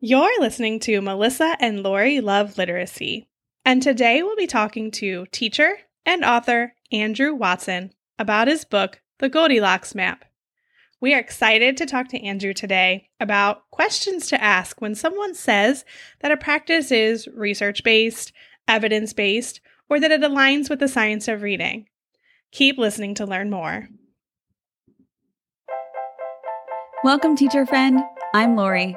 You're listening to Melissa and Lori Love Literacy, and today we'll be talking to teacher and author Andrew Watson about his book, The Goldilocks Map. We are excited to talk to Andrew today about questions to ask when someone says that a practice is research-based, evidence-based, or that it aligns with the science of reading. Keep listening to learn more. Welcome, teacher friend. I'm Lori.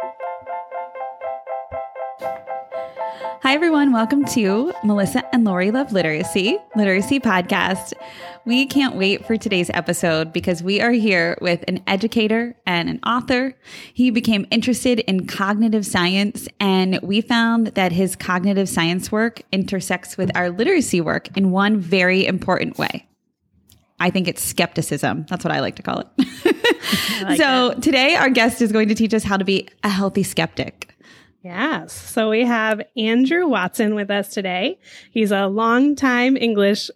Hi, everyone. Welcome to Melissa and Lori Love Literacy, Literacy Podcast. We can't wait for today's episode because we are here with an educator and an author. He became interested in cognitive science, and we found that his cognitive science work intersects with our literacy work in one very important way. I think it's skepticism. That's what I like to call it. Today, our guest is going to teach us how to be a healthy skeptic. Yes. So we have Andrew Watson with us today. He's a longtime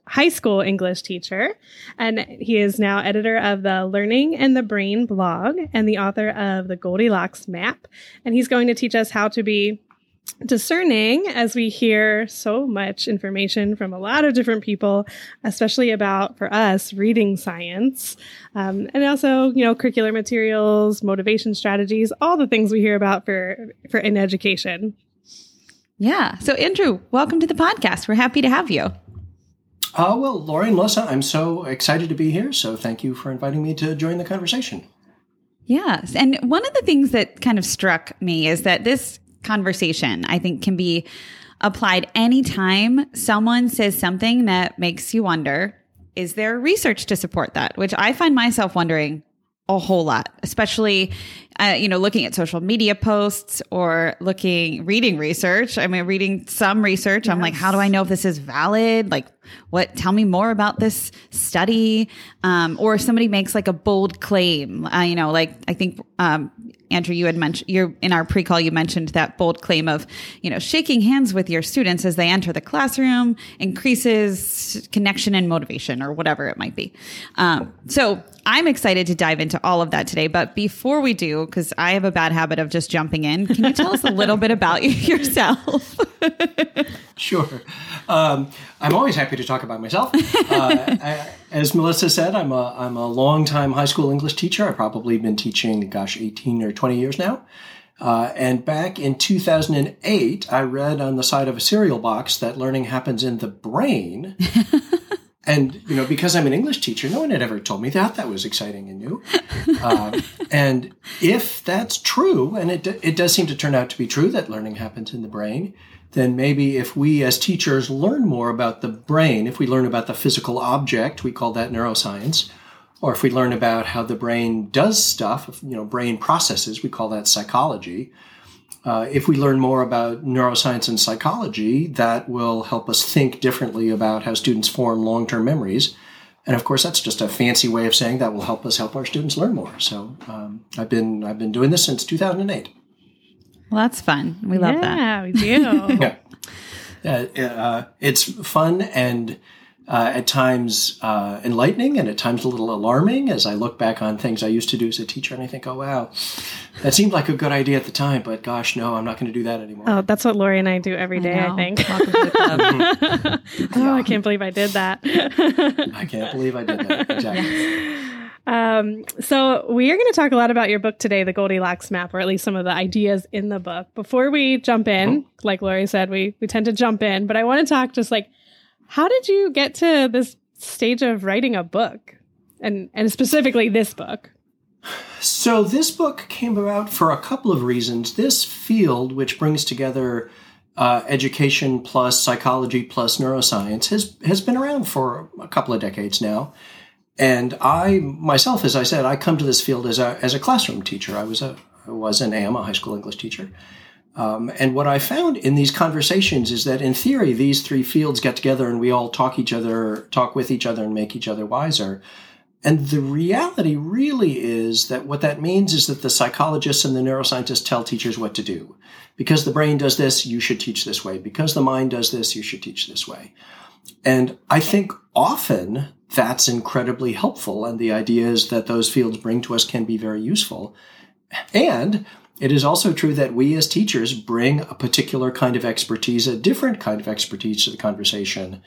high school English teacher, and he is now editor of the Learning and the Brain blog and the author of The Goldilocks Map. And he's going to teach us how to be discerning as we hear so much information from a lot of different people, especially about, for us, reading science, and also, curricular materials, motivation strategies, all the things we hear about for in education. Yeah. So Andrew, welcome to the podcast. We're happy to have you. Oh, well, Lori and Melissa, I'm so excited to be here. So thank you for inviting me to join the conversation. Yes. And one of the things that kind of struck me is that this conversation, I think, can be applied anytime someone says something that makes you wonder, is there research to support that? Which I find myself wondering a whole lot, especially, looking at social media posts or reading research. I mean, reading some research. Yes. I'm like, how do I know if this is valid? Like, what? Tell me more about this study. Or somebody makes like a bold claim. I think, Andrew, you had mentioned in our pre-call, you mentioned that bold claim of, shaking hands with your students as they enter the classroom increases connection and motivation, or whatever it might be. So I'm excited to dive into all of that today. But before we do, because I have a bad habit of just jumping in, can you tell us a little bit about yourself? Sure. I'm always happy to talk about myself. As Melissa said, I'm a longtime high school English teacher. I've probably been teaching, 18 or 20 years now. And back in 2008, I read on the side of a cereal box that learning happens in the brain. And, because I'm an English teacher, no one had ever told me that. That was exciting and new. And if that's true, and it does seem to turn out to be true that learning happens in the brain, then maybe if we as teachers learn more about the brain, if we learn about the physical object, we call that neuroscience, or if we learn about how the brain does stuff, brain processes, we call that psychology. If we learn more about neuroscience and psychology, that will help us think differently about how students form long-term memories. And of course, that's just a fancy way of saying that will help us help our students learn more. So I've been doing this since 2008. Well, that's fun. We love that. Yeah, we do. Yeah. It's fun and at times enlightening and at times a little alarming as I look back on things I used to do as a teacher and I think, oh, wow, that seemed like a good idea at the time, but gosh, no, I'm not going to do that anymore. Oh, that's what Lori and I do every day, I think. Oh, I can't believe I did that. Exactly. Yes. So we are going to talk a lot about your book today, The Goldilocks Map, or at least some of the ideas in the book. Before we jump in, like Lori said, we tend to jump in, but I want to talk just like, how did you get to this stage of writing a book, and specifically this book? So this book came about for a couple of reasons. This field, which brings together education plus psychology plus neuroscience, has been around for a couple of decades now. And I myself, as I said, I come to this field as a classroom teacher. I was and am a high school English teacher. And what I found in these conversations is that in theory, these three fields get together and we all talk with each other and make each other wiser. And the reality really is that what that means is that the psychologists and the neuroscientists tell teachers what to do. Because the brain does this, you should teach this way. Because the mind does this, you should teach this way. And I think often that's incredibly helpful. And the ideas that those fields bring to us can be very useful. And it is also true that we as teachers bring a particular kind of expertise, a different kind of expertise to the conversation.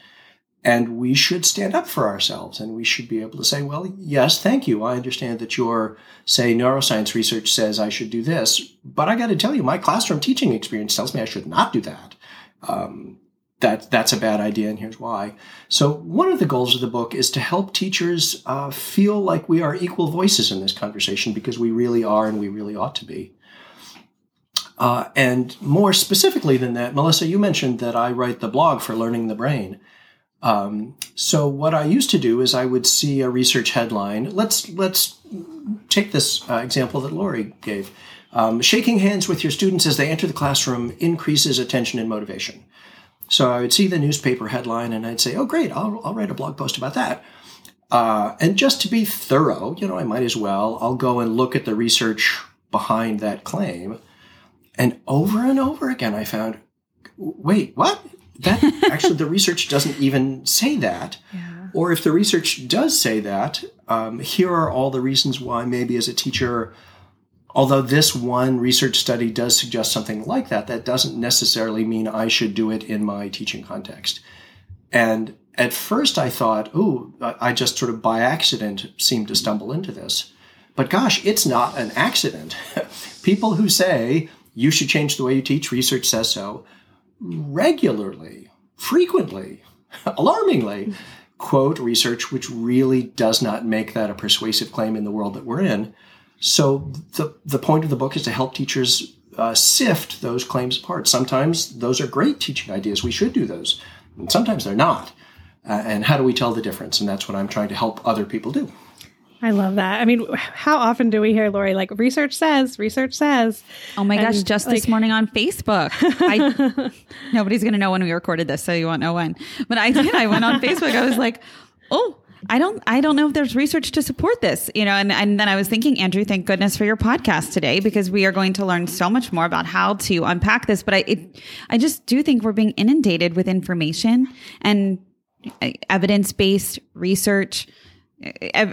And we should stand up for ourselves, and we should be able to say, well, yes, thank you. I understand that your, say, neuroscience research says I should do this, but I got to tell you, my classroom teaching experience tells me I should not do that. That's a bad idea, and here's why. So one of the goals of the book is to help teachers feel like we are equal voices in this conversation, because we really are, and we really ought to be. And more specifically than that, Melissa, you mentioned that I write the blog for Learning the Brain. So what I used to do is I would see a research headline. Let's take this example that Lori gave. Shaking hands with your students as they enter the classroom increases attention and motivation. So I would see the newspaper headline and I'd say, oh, great, I'll write a blog post about that. And just to be thorough, I might as well, I'll go and look at the research behind that claim. And over again, I found, wait, what? That actually, the research doesn't even say that. Yeah. Or if the research does say that, here are all the reasons why maybe as a teacher, although this one research study does suggest something like that, that doesn't necessarily mean I should do it in my teaching context. And at first I thought, I just sort of by accident seemed to stumble into this. But gosh, it's not an accident. People who say, you should change the way you teach, research says so, regularly, frequently, alarmingly, quote research, which really does not make that a persuasive claim in the world that we're in. So the point of the book is to help teachers sift those claims apart. Sometimes those are great teaching ideas. We should do those. And sometimes they're not. And how do we tell the difference? And that's what I'm trying to help other people do. I love that. I mean, how often do we hear, Lori, like, research says. Oh, my gosh, just like, this morning on Facebook. Nobody's going to know when we recorded this, so you won't know when. But I did. I went on Facebook. I was like, I don't know if there's research to support this, and then I was thinking, Andrew, thank goodness for your podcast today, because we are going to learn so much more about how to unpack this. But I just do think we're being inundated with information and evidence-based research,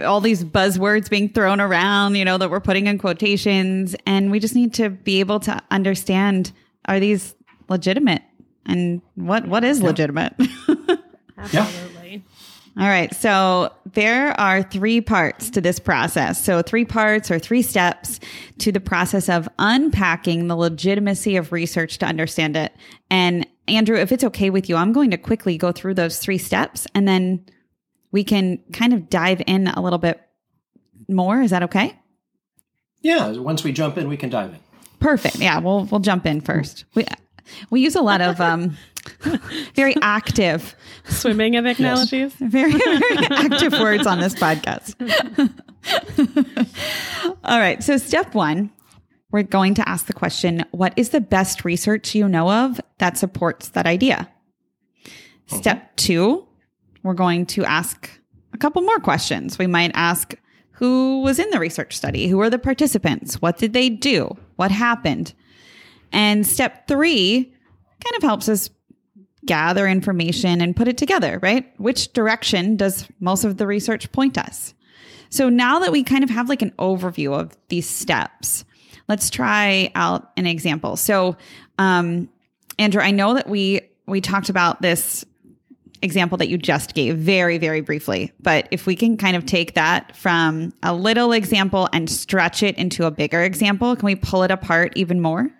all these buzzwords being thrown around, that we're putting in quotations, and we just need to be able to understand, are these legitimate, and what is legitimate? Absolutely. All right. So there are three parts to this process. So three parts or three steps to the process of unpacking the legitimacy of research to understand it. And Andrew, if it's okay with you, I'm going to quickly go through those three steps, and then we can kind of dive in a little bit more. Is that okay? Yeah. Once we jump in, we can dive in. Perfect. Yeah. We'll jump in first. We use a lot of very active swimming of analogies. Yes. Very, very active words on this podcast. All right. So step one, we're going to ask the question, what is the best research you know of that supports that idea? Okay. Step two, we're going to ask a couple more questions. We might ask, who was in the research study? Who were the participants? What did they do? What happened? And step three kind of helps us gather information and put it together, right? Which direction does most of the research point us? So now that we kind of have like an overview of these steps, let's try out an example. So, Andrew, I know that we talked about this example that you just gave very, very briefly, but if we can kind of take that from a little example and stretch it into a bigger example, can we pull it apart even more?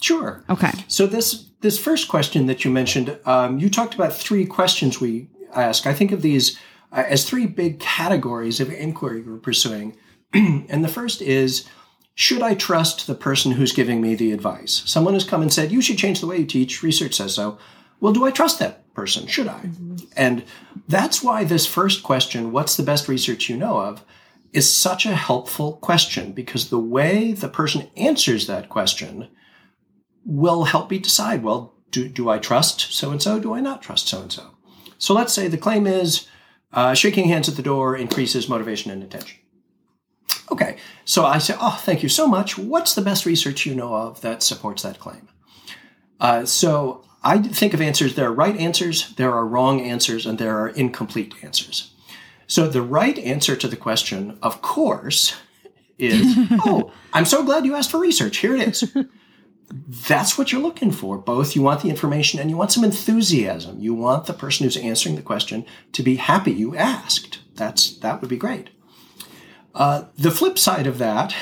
Sure. Okay. So this first question that you mentioned, you talked about three questions we ask. I think of these as three big categories of inquiry we're pursuing. And the first is, should I trust the person who's giving me the advice? Someone has come and said, you should change the way you teach. Research says so. Well, do I trust that person? Should I? Mm-hmm. And that's why this first question, what's the best research you know of, is such a helpful question, because the way the person answers that question will help me decide, well, do I trust so-and-so? Do I not trust so-and-so? So let's say the claim is Shaking hands at the door increases motivation and attention. Okay, so I say, oh, thank you so much. What's the best research you know of that supports that claim? So I think of answers. There are right answers, there are wrong answers, and there are incomplete answers. So the right answer to the question, of course, is, oh, I'm so glad you asked for research. Here it is. That's what you're looking for. Both you want the information and you want some enthusiasm. You want the person who's answering the question to be happy you asked. That would be great. The flip side of that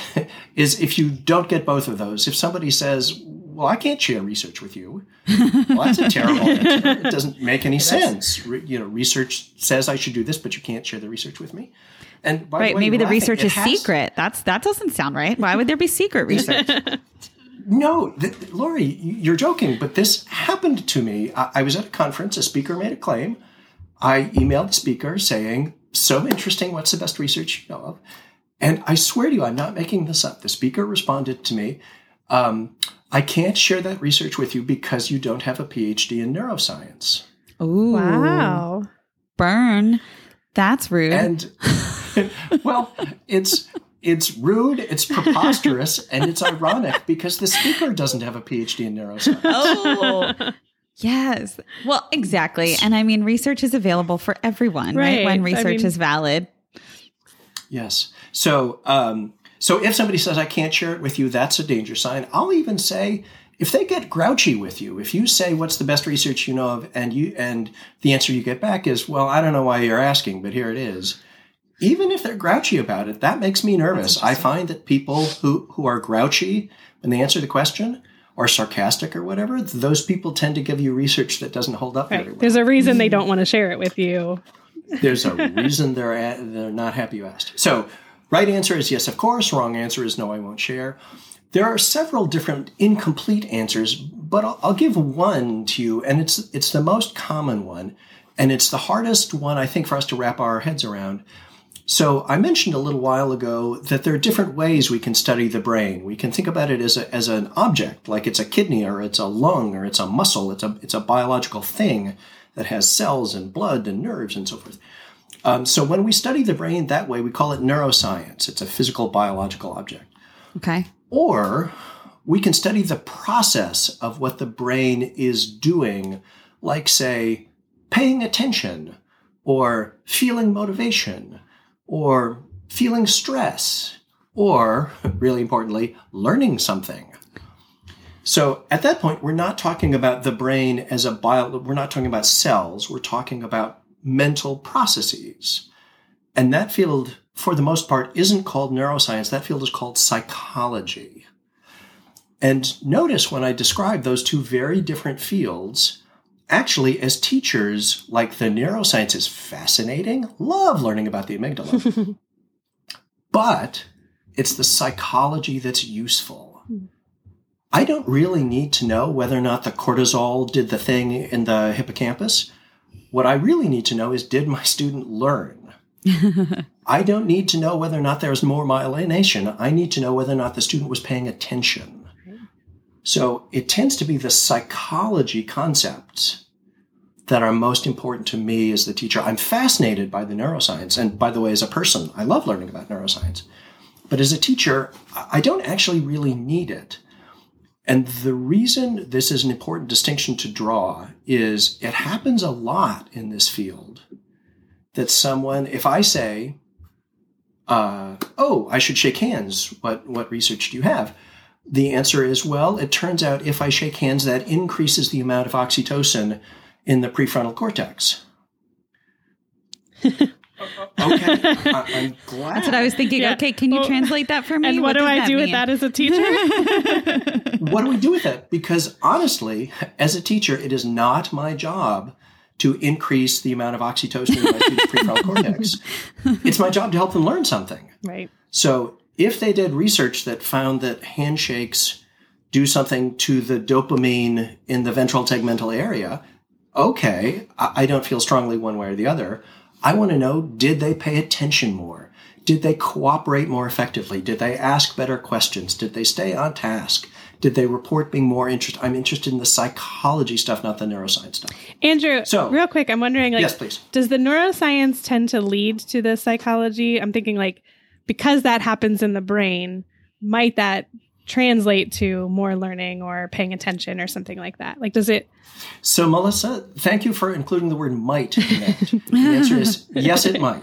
is if you don't get both of those, if somebody says, well, I can't share research with you. Well, that's a terrible answer. It doesn't make any sense. Research says I should do this, but you can't share the research with me. And by the way, maybe the research is secret. That doesn't sound right. Why would there be secret research? No, Lori, you're joking, but this happened to me. I was at a conference. A speaker made a claim. I emailed the speaker saying, so interesting, what's the best research you know of? And I swear to you, I'm not making this up. The speaker responded to me, I can't share that research with you because you don't have a PhD in neuroscience. Ooh, wow. Burn. That's rude. And, well, it's rude, it's preposterous, and it's ironic because the speaker doesn't have a PhD in neuroscience. Oh, yes. Well, exactly. And I mean, research is available for everyone, right? When research is valid. Yes. So if somebody says, I can't share it with you, that's a danger sign. I'll even say, if they get grouchy with you, if you say, what's the best research you know of, and the answer you get back is, well, I don't know why you're asking, but here it is. Even if they're grouchy about it, that makes me nervous. I find that people who are grouchy when they answer the question or sarcastic or whatever, those people tend to give you research that doesn't hold up very well. There's a reason they don't want to share it with you. There's a reason they're not happy you asked. So right answer is yes, of course. Wrong answer is no, I won't share. There are several different incomplete answers, but I'll give one to you, and it's the most common one, and it's the hardest one, I think, for us to wrap our heads around. So I mentioned a little while ago that there are different ways we can study the brain. We can think about it as an object, like it's a kidney or it's a lung or it's a muscle. It's a biological thing that has cells and blood and nerves and so forth. So when we study the brain that way, we call it neuroscience. It's a physical biological object. Okay. Or we can study the process of what the brain is doing, like, say, paying attention or feeling motivation, or feeling stress, or, really importantly, learning something. So at that point, we're not talking about the brain as a we're not talking about cells, we're talking about mental processes. And that field, for the most part, isn't called neuroscience. That field is called psychology. And notice when I describe those two very different fields, actually, as teachers, like the neuroscience is fascinating, love learning about the amygdala, but it's the psychology that's useful. I don't really need to know whether or not the cortisol did the thing in the hippocampus. What I really need to know is, did my student learn? I don't need to know whether or not there was more myelination. I need to know whether or not the student was paying attention. So it tends to be the psychology concepts that are most important to me as the teacher. I'm fascinated by the neuroscience. And by the way, as a person, I love learning about neuroscience. But as a teacher, I don't actually really need it. And the reason this is an important distinction to draw is it happens a lot in this field that someone, if I say, I should shake hands, what research do you have? The answer is, well, it turns out if I shake hands, that increases the amount of oxytocin in the prefrontal cortex. Okay, I'm glad. That's what I was thinking. Yeah. Okay, can you translate that for me? And what do I do with that as a teacher? What do we do with that? Because honestly, as a teacher, it is not my job to increase the amount of oxytocin in my students' prefrontal cortex. It's my job to help them learn something. Right. So if they did research that found that handshakes do something to the dopamine in the ventral tegmental area, okay, I don't feel strongly one way or the other. I want to know, did they pay attention more? Did they cooperate more effectively? Did they ask better questions? Did they stay on task? Did they report being more interested? I'm interested in the psychology stuff, not the neuroscience stuff. Andrew, so, real quick, I'm wondering, yes, please. Does the neuroscience tend to lead to the psychology? I'm thinking, because that happens in the brain, might that translate to more learning or paying attention or something like that? Does it? So, Melissa, thank you for including the word might in that. The answer is yes, it might.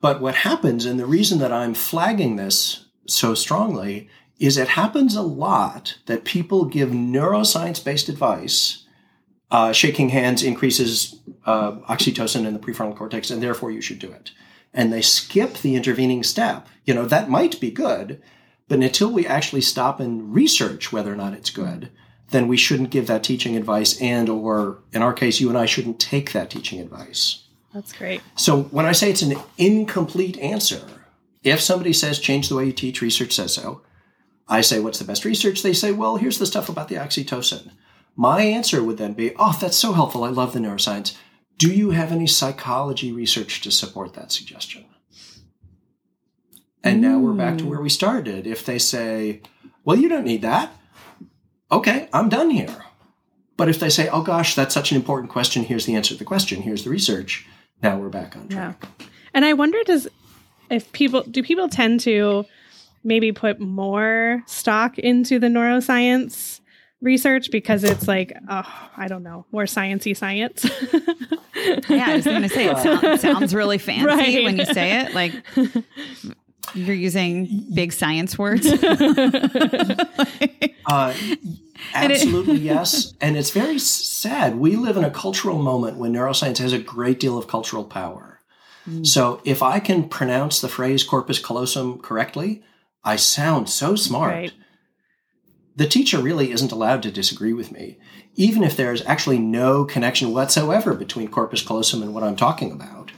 But what happens, and the reason that I'm flagging this so strongly, is it happens a lot that people give neuroscience-based advice. Shaking hands increases oxytocin in the prefrontal cortex, and therefore you should do it. And they skip the intervening step. That might be good, but until we actually stop and research whether or not it's good, then we shouldn't give that teaching advice, and or in our case, you and I shouldn't take that teaching advice. That's great. So when I say it's an incomplete answer, if somebody says change the way you teach, research says so, I say, what's the best research? They say, well, here's the stuff about the oxytocin. My answer would then be, oh, that's so helpful. I love the neuroscience. Do you have any psychology research to support that suggestion? And now we're back to where we started. If they say, well, you don't need that. Okay, I'm done here. But if they say, oh, gosh, that's such an important question. Here's the answer to the question. Here's the research. Now we're back on track. Yeah. And I wonder, do people tend to maybe put more stock into the neuroscience research because it's more sciencey science? Yeah, I was going to say, it sounds really fancy when you say it. You're using big science words. Absolutely, yes. And it's very sad. We live in a cultural moment when neuroscience has a great deal of cultural power. Mm. So if I can pronounce the phrase corpus callosum correctly, I sound so smart. Right. The teacher really isn't allowed to disagree with me, even if there's actually no connection whatsoever between corpus callosum and what I'm talking about.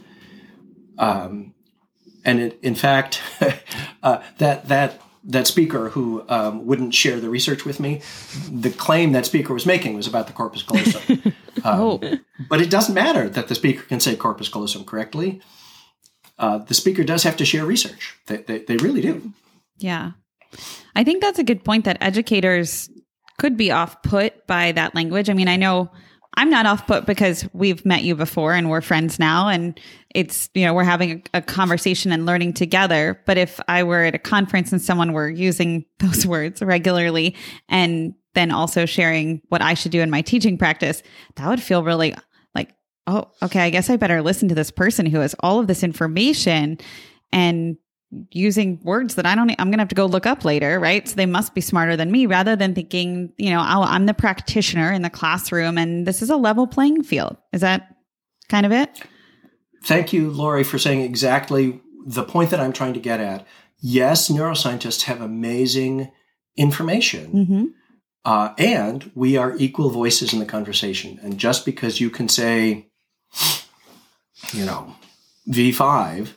And in fact, that speaker who wouldn't share the research with me, the claim that speaker was making was about the corpus callosum. But it doesn't matter that the speaker can say corpus callosum correctly. The speaker does have to share research. They really do. Yeah. I think that's a good point that educators could be off-put by that language. I mean, I know I'm not off-put because we've met you before and we're friends now, and it's, we're having a conversation and learning together. But if I were at a conference and someone were using those words regularly and then also sharing what I should do in my teaching practice, that would feel really oh, okay, I guess I better listen to this person who has all of this information and using words that I'm going to have to go look up later, right? So they must be smarter than me, rather than thinking, I'm the practitioner in the classroom and this is a level playing field. Is that kind of it? Thank you, Lori, for saying exactly the point that I'm trying to get at. Yes, neuroscientists have amazing information. Mm-hmm. And we are equal voices in the conversation. And just because you can say, V5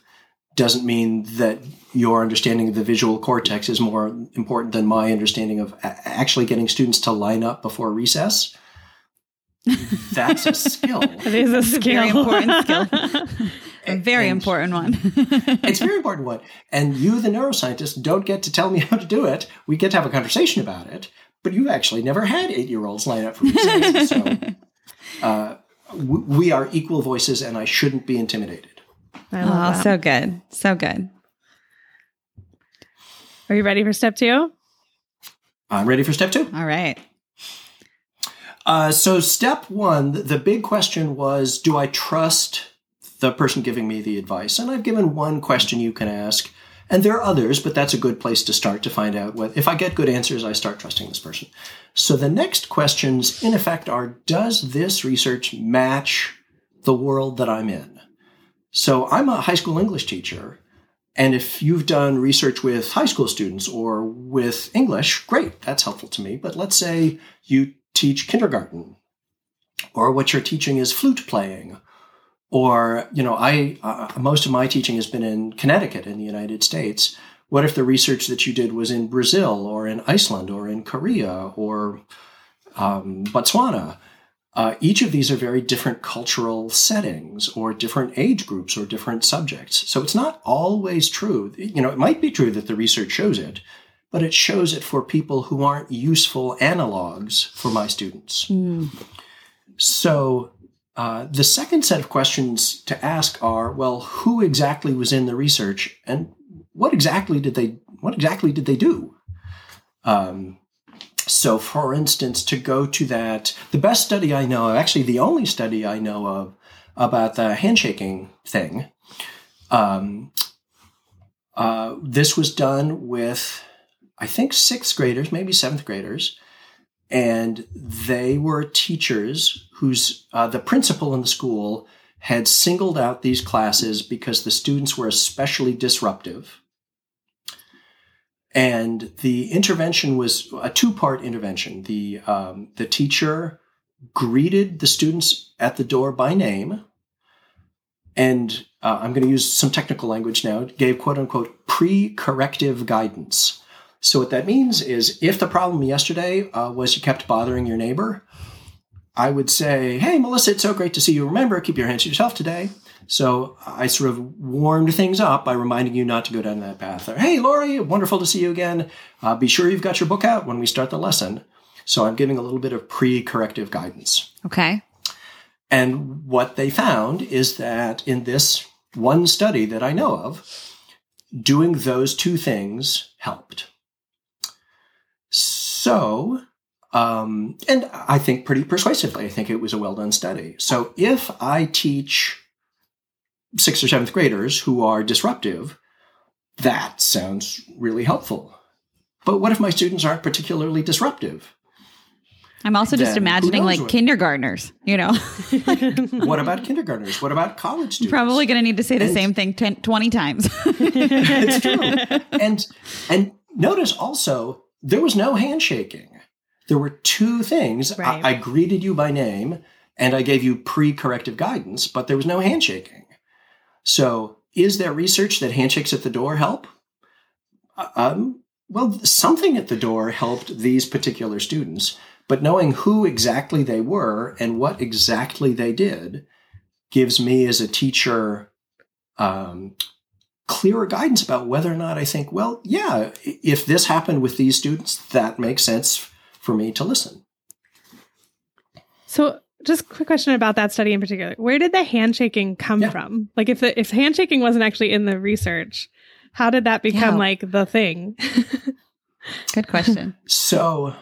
doesn't mean that your understanding of the visual cortex is more important than my understanding of actually getting students to line up before recess. That's a skill. It is a skill. Very important skill. It's a very important one. And you, the neuroscientist, don't get to tell me how to do it. We get to have a conversation about it. But you've actually never had 8-year-olds line up for recess. So we are equal voices, and I shouldn't be intimidated. I love that. So good. So good. Are you ready for step 2? I'm ready for step 2. All right. So step 1, the big question was, do I trust the person giving me the advice? And I've given one question you can ask. And there are others, but that's a good place to start to find out if I get good answers, I start trusting this person. So the next questions, in effect, are, does this research match the world that I'm in? So I'm a high school English teacher, and if you've done research with high school students or with English, great, that's helpful to me. But let's say you teach kindergarten, or what you're teaching is flute playing. Or, most of my teaching has been in Connecticut in the United States. What if the research that you did was in Brazil or in Iceland or in Korea or Botswana? Each of these are very different cultural settings or different age groups or different subjects. So it's not always true. It might be true that the research shows it, but it shows it for people who aren't useful analogs for my students. Mm. So the second set of questions to ask are, well, who exactly was in the research and what exactly did they do? So, for instance, to go to that, the best study I know of, actually the only study I know of about the handshaking thing, this was done with, I think, sixth graders, maybe seventh graders, and they were teachers whose the principal in the school had singled out these classes because the students were especially disruptive. And the intervention was a two-part intervention. The teacher greeted the students at the door by name, and I'm going to use some technical language now, gave quote-unquote pre-corrective guidance. So what that means is if the problem yesterday was you kept bothering your neighbor, I would say, hey, Melissa, it's so great to see you. Remember, keep your hands to yourself today. So I sort of warmed things up by reminding you not to go down that path. Or, hey, Lori, wonderful to see you again. Be sure you've got your book out when we start the lesson. So I'm giving a little bit of pre-corrective guidance. Okay. And what they found is that in this one study that I know of, doing those two things helped. So, and I think pretty persuasively, I think it was a well-done study. So if I teach sixth or seventh graders who are disruptive, that sounds really helpful. But what if my students aren't particularly disruptive? I'm also just imagining like kindergartners, you know. What about kindergartners? What about college students? Probably going to need to say the same thing 20 times. It's true. And notice also, there was no handshaking. There were two things. Right. I greeted you by name and I gave you pre-corrective guidance, but there was no handshaking. So is there research that handshakes at the door help? Well, something at the door helped these particular students, but knowing who exactly they were and what exactly they did gives me as a teacher clearer guidance about whether or not I think, well, yeah, if this happened with these students, that makes sense for me to listen. So just a quick question about that study in particular. Where did the handshaking come from? Like if handshaking wasn't actually in the research, how did that become like the thing? Good question. So,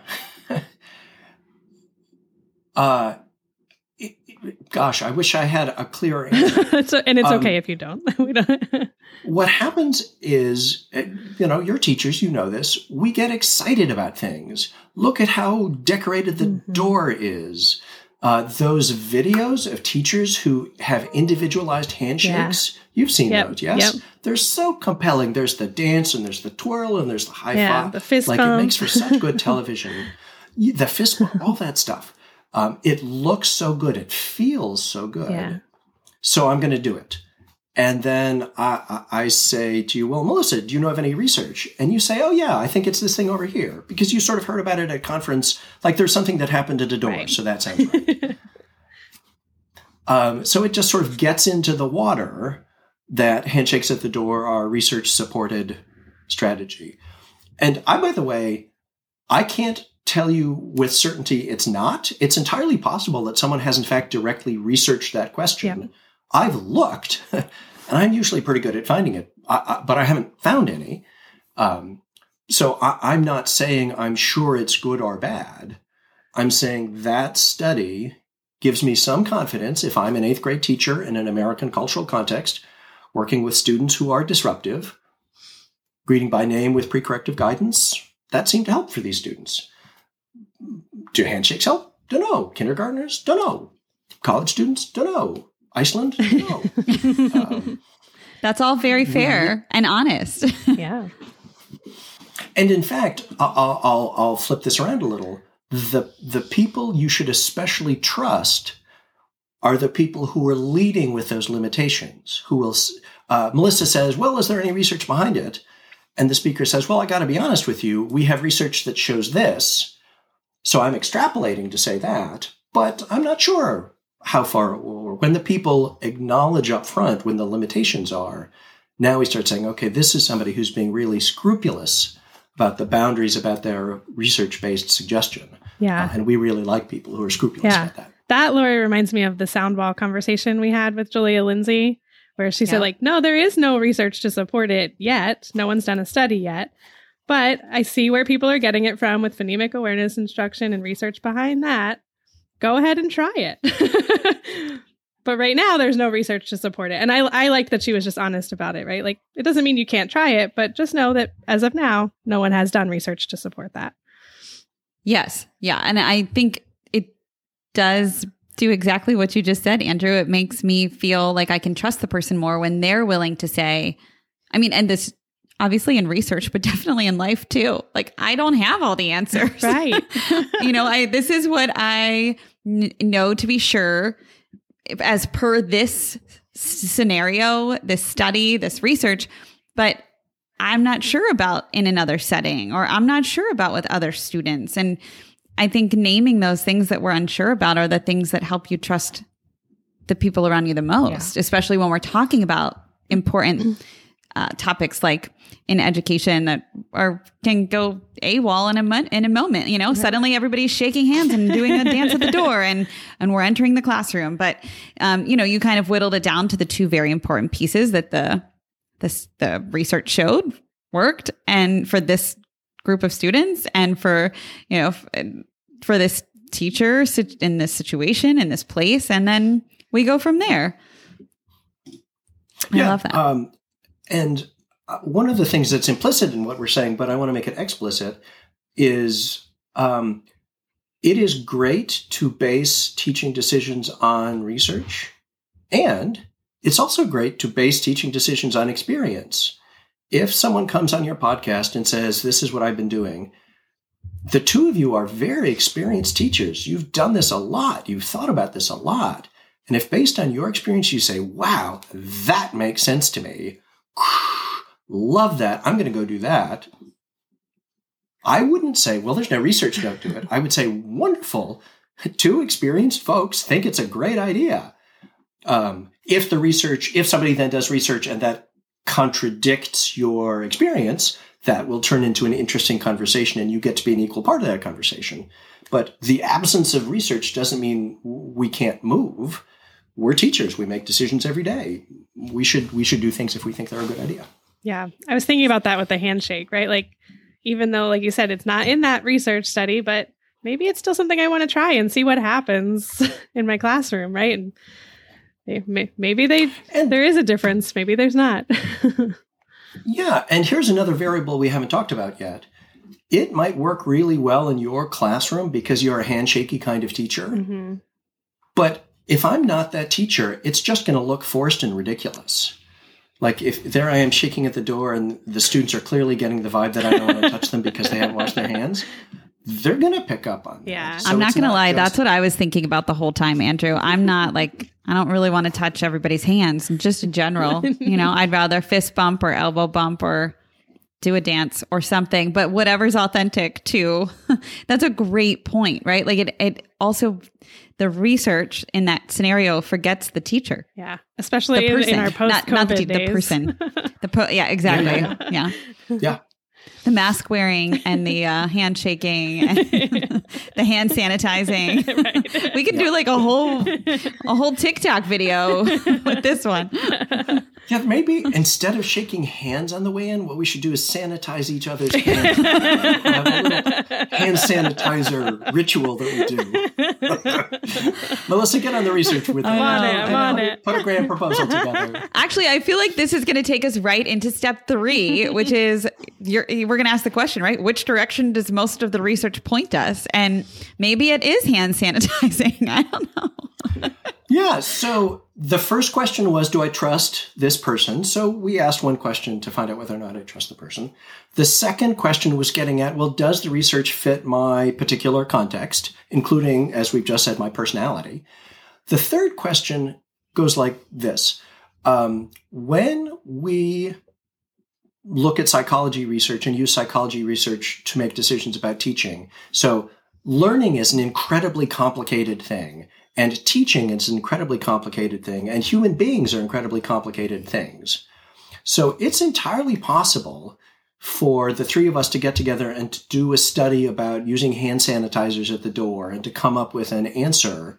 gosh, I wish I had a clearer answer. And it's okay if you don't. We don't. What happens is, you know, your teachers, you know this, we get excited about things. Look at how decorated the door is. Those videos of teachers who have individualized handshakes, you've seen those, yes? Yep. They're so compelling. There's the dance and there's the twirl and there's the high five. The fist bump. It makes for such good television. The fist bump, all that stuff. It looks so good. It feels so good. Yeah. So I'm going to do it. And then I say to you, well, Melissa, do you know of any research? And you say, oh, yeah, I think it's this thing over here. Because you sort of heard about it at conference, like there's something that happened at a door. Right. So that sounds right. So it just sort of gets into the water that handshakes at the door are a research-supported strategy. And I, by the way, I can't tell you with certainty it's not. It's entirely possible that someone has, in fact, directly researched that question. Yep. I've looked, and I'm usually pretty good at finding it, but I haven't found any. So I'm not saying I'm sure it's good or bad. I'm saying that study gives me some confidence if I'm an eighth grade teacher in an American cultural context, working with students who are disruptive, greeting by name with pre-corrective guidance, that seemed to help for these students. Do handshakes help? Don't know. Kindergartners? Don't know. College students? Don't know. Iceland? No. That's all very fair and honest. Yeah. And in fact, I'll flip this around a little. The people you should especially trust are the people who are leading with those limitations. Who will? Melissa says, well, is there any research behind it? And the speaker says, well, I got to be honest with you. We have research that shows this. So I'm extrapolating to say that, but I'm not sure how far it will work. When the people acknowledge up front when the limitations are, now we start saying, okay, this is somebody who's being really scrupulous about the boundaries about their research-based suggestion. Yeah. And we really like people who are scrupulous about that. That, Lori, reminds me of the soundball conversation we had with Julia Lindsay, where she said, like, no, there is no research to support it yet. No one's done a study yet. But I see where people are getting it from with phonemic awareness instruction and research behind that. Go ahead and try it. But right now, there's no research to support it. And I liked that she was just honest about it, right? Like, it doesn't mean you can't try it, but just know that as of now, no one has done research to support that. Yes. Yeah. And I think it does do exactly what you just said, Andrew. It makes me feel like I can trust the person more when they're willing to say, I mean, and this obviously in research, but definitely in life too. Like, I don't have all the answers. Right. You know, this is what I know to be sure. As per this scenario, this study, this research, but I'm not sure about in another setting, or I'm not sure about with other students. And I think naming those things that we're unsure about are the things that help you trust the people around you the most, especially when we're talking about important topics like in education that are can go AWOL in a moment. You know, suddenly everybody's shaking hands and doing a dance at the door, and we're entering the classroom. But you know, you kind of whittled it down to the two very important pieces that the research showed worked, and for this group of students, and for for this teacher in this situation, in this place, and then we go from there. I love that. And one of the things that's implicit in what we're saying, but I want to make it explicit, is it is great to base teaching decisions on research. And it's also great to base teaching decisions on experience. If someone comes on your podcast and says, this is what I've been doing, the two of you are very experienced teachers. You've done this a lot. You've thought about this a lot. And if based on your experience, you say, wow, that makes sense to me. Love that. I'm going to go do that. I wouldn't say, well, there's no research, don't do it. I would say, wonderful. Two experienced folks think it's a great idea. If somebody then does research and that contradicts your experience, that will turn into an interesting conversation and you get to be an equal part of that conversation. But the absence of research doesn't mean we can't move. We're teachers. We make decisions every day. We should do things if we think they're a good idea. Yeah. I was thinking about that with the handshake, right? Like, even though, like you said, it's not in that research study, but maybe it's still something I want to try and see what happens in my classroom, right? And there is a difference. Maybe there's not. Yeah. And here's another variable we haven't talked about yet. It might work really well in your classroom because you're a handshaky kind of teacher. Mm-hmm. But if I'm not that teacher, it's just going to look forced and ridiculous. Like, if there I am shaking at the door and the students are clearly getting the vibe that I don't want to touch them because they haven't washed their hands, they're going to pick up on that. Yeah, so I'm not going to lie. That's what I was thinking about the whole time, Andrew. I'm not like, I don't really want to touch everybody's hands, just in general. You know, I'd rather fist bump or elbow bump or do a dance or something, but whatever's authentic to, that's a great point, right? Like it also, the research in that scenario forgets the teacher. Yeah. Especially in our post-COVID days. The person. Yeah, exactly. Yeah. Yeah. The mask wearing and the hand shaking and the hand sanitizing. Right. We could do like a whole TikTok video with this one. Yeah, maybe instead of shaking hands on the way in, what we should do is sanitize each other's hands. Have a little hand sanitizer ritual that we do. Melissa, get on the research with me. I'm on it. Put a grand proposal together. Actually, I feel like this is going to take us right into step 3, which is we're going to ask the question, right? Which direction does most of the research point us? And maybe it is hand sanitizing. I don't know. Yeah. So the first question was, do I trust this person? So we asked one question to find out whether or not I trust the person. The second question was getting at, well, does the research fit my particular context, including, as we've just said, my personality? The third question goes like this. When we look at psychology research and use psychology research to make decisions about teaching, so learning is an incredibly complicated thing. And teaching is an incredibly complicated thing, and human beings are incredibly complicated things. So it's entirely possible for the three of us to get together and to do a study about using hand sanitizers at the door and to come up with an answer,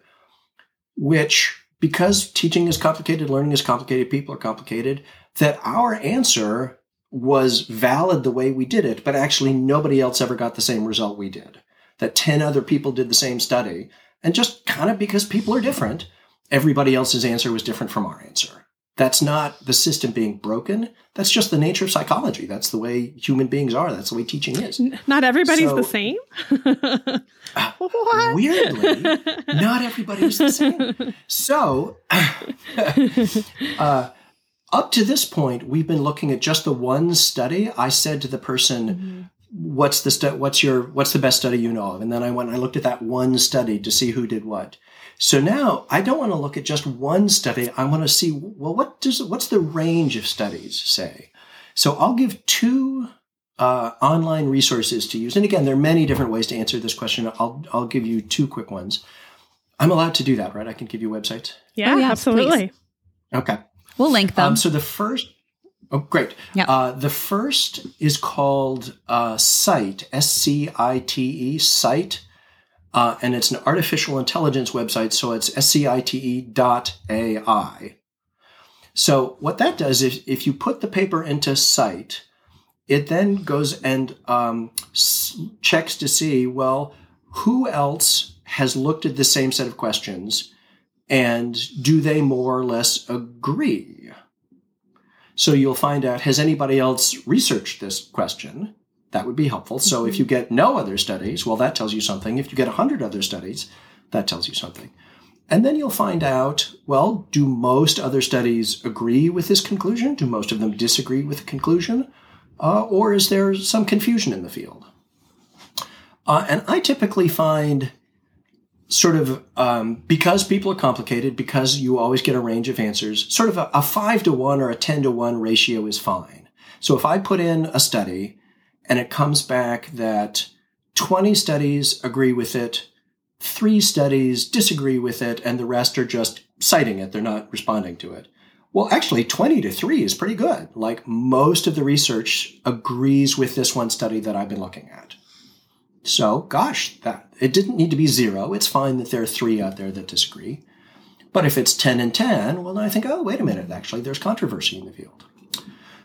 which, because teaching is complicated, learning is complicated, people are complicated, that our answer was valid the way we did it, but actually nobody else ever got the same result we did. That 10 other people did the same study, and just kind of because people are different, everybody else's answer was different from our answer. That's not the system being broken. That's just the nature of psychology. That's the way human beings are. That's the way teaching is. Not everybody's the same? What? Weirdly, not everybody's the same. So up to this point, we've been looking at just the one study. I said to the person, what's the best study you know of? And then I went and I looked at that one study to see who did what. So now I don't want to look at just one study. I want to see, well, what's the range of studies say? So I'll give two online resources to use. And again, there are many different ways to answer this question. I'll give you two quick ones. I'm allowed to do that, right? I can give you websites. Yeah, absolutely. Please. Okay. We'll link them. So the first, great. Yep. The first is called SCITE, S-C-I-T-E, SCITE. And it's an artificial intelligence website, so it's SCITE.ai. So what that does is if you put the paper into SCITE, it then goes and checks to see, well, who else has looked at the same set of questions and do they more or less agree? So you'll find out, has anybody else researched this question? That would be helpful. So if you get no other studies, well, that tells you something. If you get 100 other studies, that tells you something. And then you'll find out, well, do most other studies agree with this conclusion? Do most of them disagree with the conclusion? Or is there some confusion in the field? And I typically find sort of, because people are complicated, because you always get a range of answers, sort of a 5-to-1 or a 10-to-1 ratio is fine. So if I put in a study, and it comes back that 20 studies agree with it, 3 studies disagree with it, and the rest are just citing it. They're not responding to it. Well, actually, 20-3 is pretty good. Like, most of the research agrees with this one study that I've been looking at. So, gosh, that it didn't need to be 0. It's fine that there are 3 out there that disagree. But if it's 10 and 10, well, then I think, oh, wait a minute, actually, there's controversy in the field.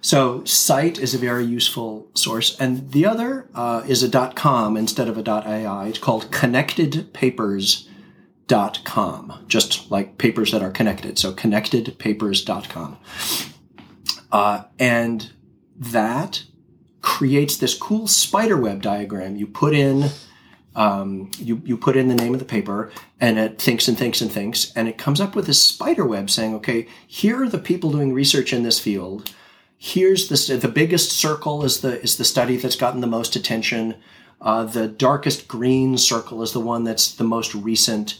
So SCITE is a very useful source. And the other is a .com instead of a .ai. It's called connectedpapers.com, just like papers that are connected. So connectedpapers.com. And that creates this cool spider web diagram. You put in you put in the name of the paper, and it thinks and thinks and thinks, and it comes up with this spider web saying, okay, here are the people doing research in this field. Here's the biggest circle is the study that's gotten the most attention. The darkest green circle is the one that's the most recent.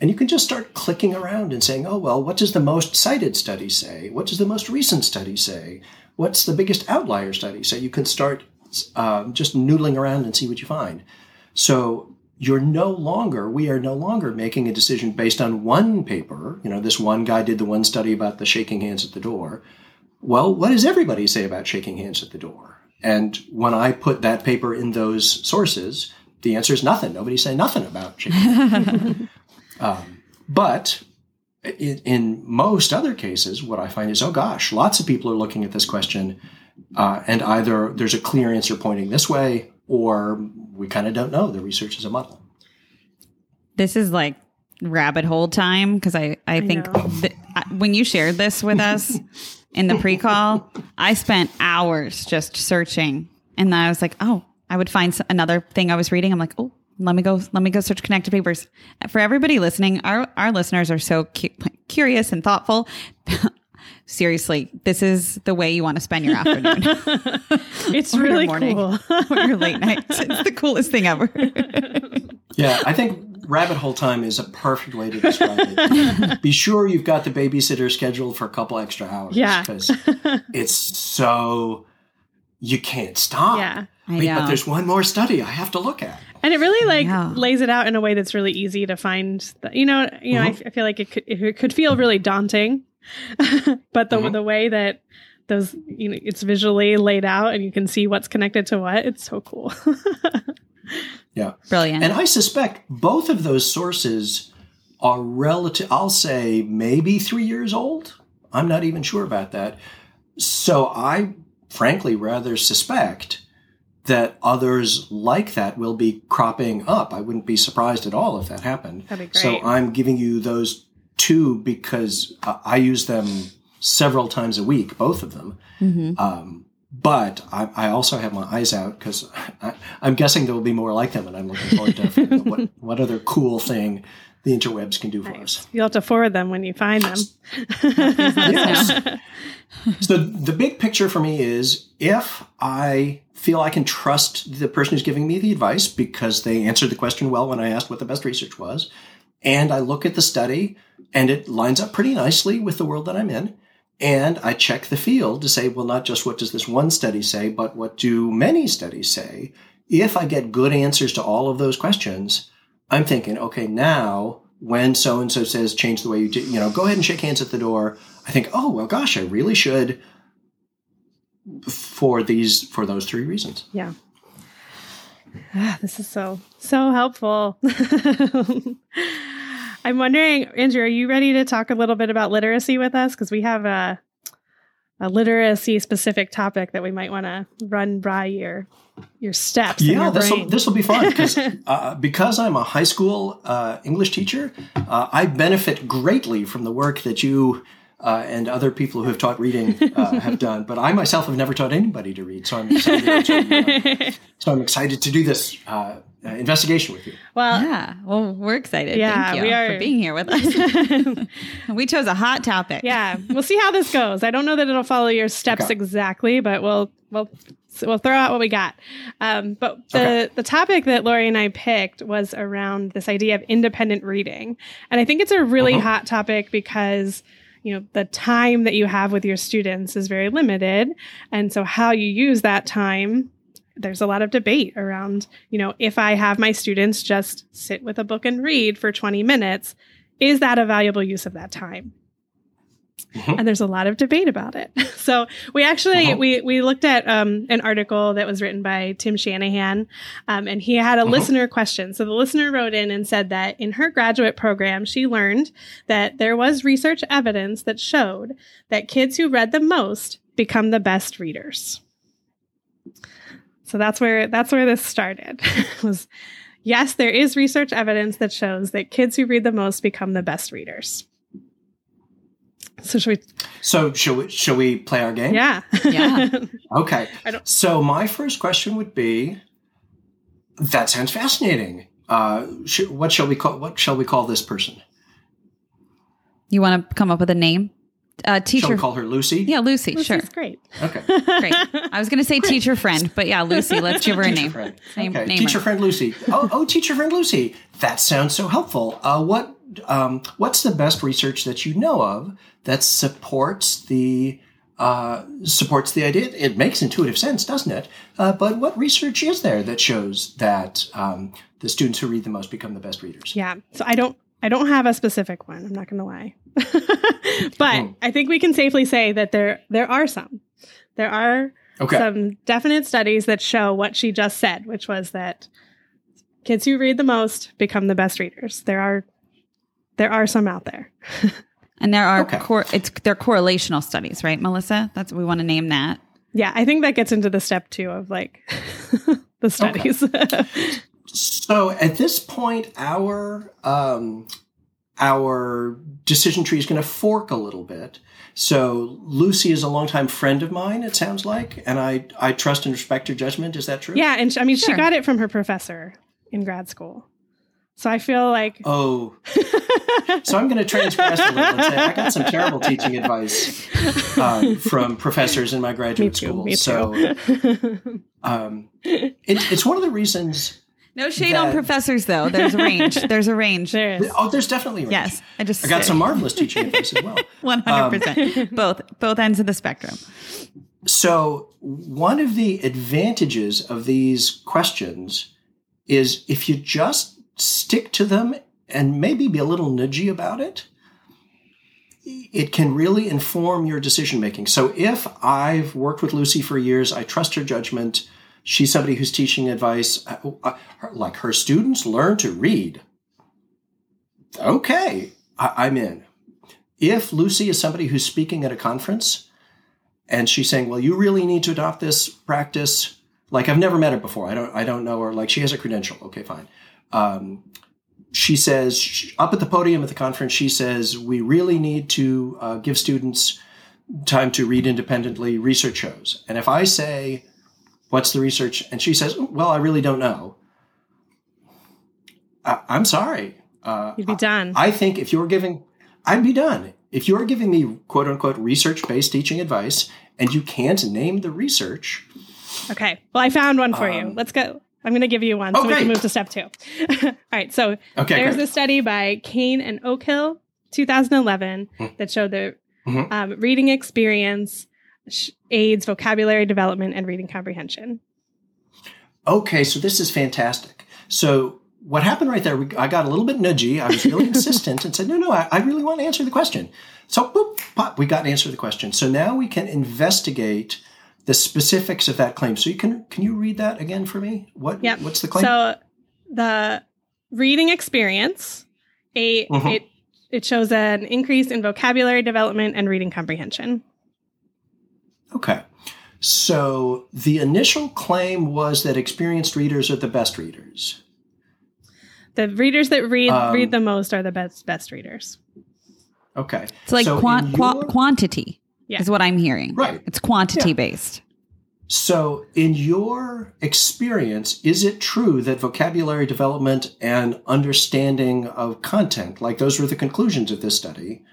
And you can just start clicking around and saying, oh, well, what does the most cited study say? What does the most recent study say? What's the biggest outlier study? So you can start just noodling around and see what you find. So we are no longer making a decision based on one paper. You know, this one guy did the one study about the shaking hands at the door. Well, what does everybody say about shaking hands at the door? And when I put that paper in those sources, the answer is nothing. Nobody say nothing about shaking hands. But in most other cases, what I find is, oh gosh, lots of people are looking at this question, and either there's a clear answer pointing this way, or we kind of don't know. The research is a muddle. This is like rabbit hole time, because I think when you shared this with us, in the pre-call, I spent hours just searching. And then I was like, oh, I would find another thing I was reading. I'm like, oh, let me go search Connected Papers. For everybody listening, our listeners are so curious and thoughtful. Seriously, this is the way you want to spend your afternoon. It's really cool. Or your late night. It's the coolest thing ever. Yeah, I think rabbit hole time is a perfect way to describe it. Be sure you've got the babysitter scheduled for a couple extra hours. Yeah. Because it's so, you can't stop. Yeah. But there's one more study I have to look at. And it really lays it out in a way that's really easy to find. I feel like it could feel really daunting, but the way that those, you know, it's visually laid out and you can see what's connected to what. It's so cool. Yeah. Brilliant. And I suspect both of those sources are relative, I'll say maybe 3 years old. I'm not even sure about that. So I frankly rather suspect that others like that will be cropping up. I wouldn't be surprised at all if that happened. That'd be great. So I'm giving you those two because I use them several times a week, both of them. Mm-hmm. But I also have my eyes out because I'm guessing there will be more like them, and I'm looking forward to finding out what other cool thing the interwebs can do for us. You'll have to forward them when you find them. Yes. So the big picture for me is if I feel I can trust the person who's giving me the advice because they answered the question well when I asked what the best research was, and I look at the study and it lines up pretty nicely with the world that I'm in, and I check the field to say, well, not just what does this one study say, but what do many studies say? If I get good answers to all of those questions, I'm thinking, okay, now when so-and-so says change the way you do, you know, go ahead and shake hands at the door, I think, oh, well, gosh, I really should for those three reasons. Yeah. This is so helpful. I'm wondering, Andrew, are you ready to talk a little bit about literacy with us? Because we have a literacy-specific topic that we might want to run by your steps. Yeah, this will be fun because I'm a high school English teacher. I benefit greatly from the work that you and other people who have taught reading have done. But I myself have never taught anybody to read, so I'm excited to do this investigation with you. Well, yeah. Well, we're excited. Yeah, thank you for being here with us. We chose a hot topic. Yeah, we'll see how this goes. I don't know that it'll follow your steps exactly, but we'll throw out what we got. But the topic that Lori and I picked was around this idea of independent reading, and I think it's a really hot topic because, you know, the time that you have with your students is very limited, and so how you use that time. There's a lot of debate around, you know, if I have my students just sit with a book and read for 20 minutes, is that a valuable use of that time? Uh-huh. And there's a lot of debate about it. So we actually, we looked at an article that was written by Tim Shanahan, and he had a listener question. So the listener wrote in and said that in her graduate program, she learned that there was research evidence that showed that kids who read the most become the best readers. So that's where this started. Was, yes, there is research evidence that shows that kids who read the most become the best readers. So shall we play our game? Yeah. Okay. So my first question would be, that sounds fascinating. What shall we call this person? You want to come up with a name? Teacher. Shall we call her Lucy? Yeah, Lucy. Lucy's sure. Great. Okay. Great. I was going to say teacher friend, but yeah, Lucy. Let's give her a name. Friend. Name teacher her. Friend Lucy. Oh, teacher friend Lucy. That sounds so helpful. What's the best research that you know of that supports the idea? It makes intuitive sense, doesn't it? But what research is there that shows that the students who read the most become the best readers? Yeah. So I don't have a specific one. I'm not going to lie. But I think we can safely say that there are some. There are some definite studies that show what she just said, which was that kids who read the most become the best readers. There are some out there. And there are they're correlational studies, right, Melissa? That's what we want to name that. Yeah, I think that gets into the step two of like the studies. Okay. So at this point, our decision tree is going to fork a little bit. So Lucy is a longtime friend of mine, it sounds like, and I trust and respect her judgment. Is that true? Yeah, and she got it from her professor in grad school. So I feel like... Oh. So I'm going to transgress a little and say I got some terrible teaching advice from professors in my graduate school. Me too. So it's one of the reasons... No shade on professors, though. There's a range. There is. Oh, there's definitely a range. Yes. I got some marvelous teaching advice as well. 100%. Both ends of the spectrum. So one of the advantages of these questions is if you just stick to them and maybe be a little nudgy about it, it can really inform your decision-making. So if I've worked with Lucy for years, I trust her judgment. She's somebody who's teaching advice, like her students learn to read. Okay, I'm in. If Lucy is somebody who's speaking at a conference and she's saying, well, you really need to adopt this practice. Like, I've never met her before. I don't know her. Like, she has a credential. Okay, fine. She says, up at the podium at the conference, she says, we really need to give students time to read independently, research shows. And if I say, what's the research? And she says, well, I really don't know. I'm sorry. You'd be done. I think if you're giving, I'd be done. If you're giving me, quote unquote, research-based teaching advice, and you can't name the research. Okay. Well, I found one for you. Let's go. I'm going to give you one so we can move to step two. All right. So there's a study by Kane and Oak Hill, 2011, that showed that reading experience aids vocabulary development and reading comprehension. Okay. So this is fantastic. So what happened right there, I got a little bit nudgy. I was really insistent and said, no, I really want to answer the question. So boop, pop, we got to answer the question. So now we can investigate the specifics of that claim. So you can you read that again for me? What's the claim? So the reading experience, it shows an increase in vocabulary development and reading comprehension. Okay. So the initial claim was that experienced readers are the best readers. The readers that read the most are the best readers. Okay. It's like quantity. Yeah. Is what I'm hearing. Right. It's quantity-based. Yeah. So in your experience, is it true that vocabulary development and understanding of content, like those were the conclusions of this study,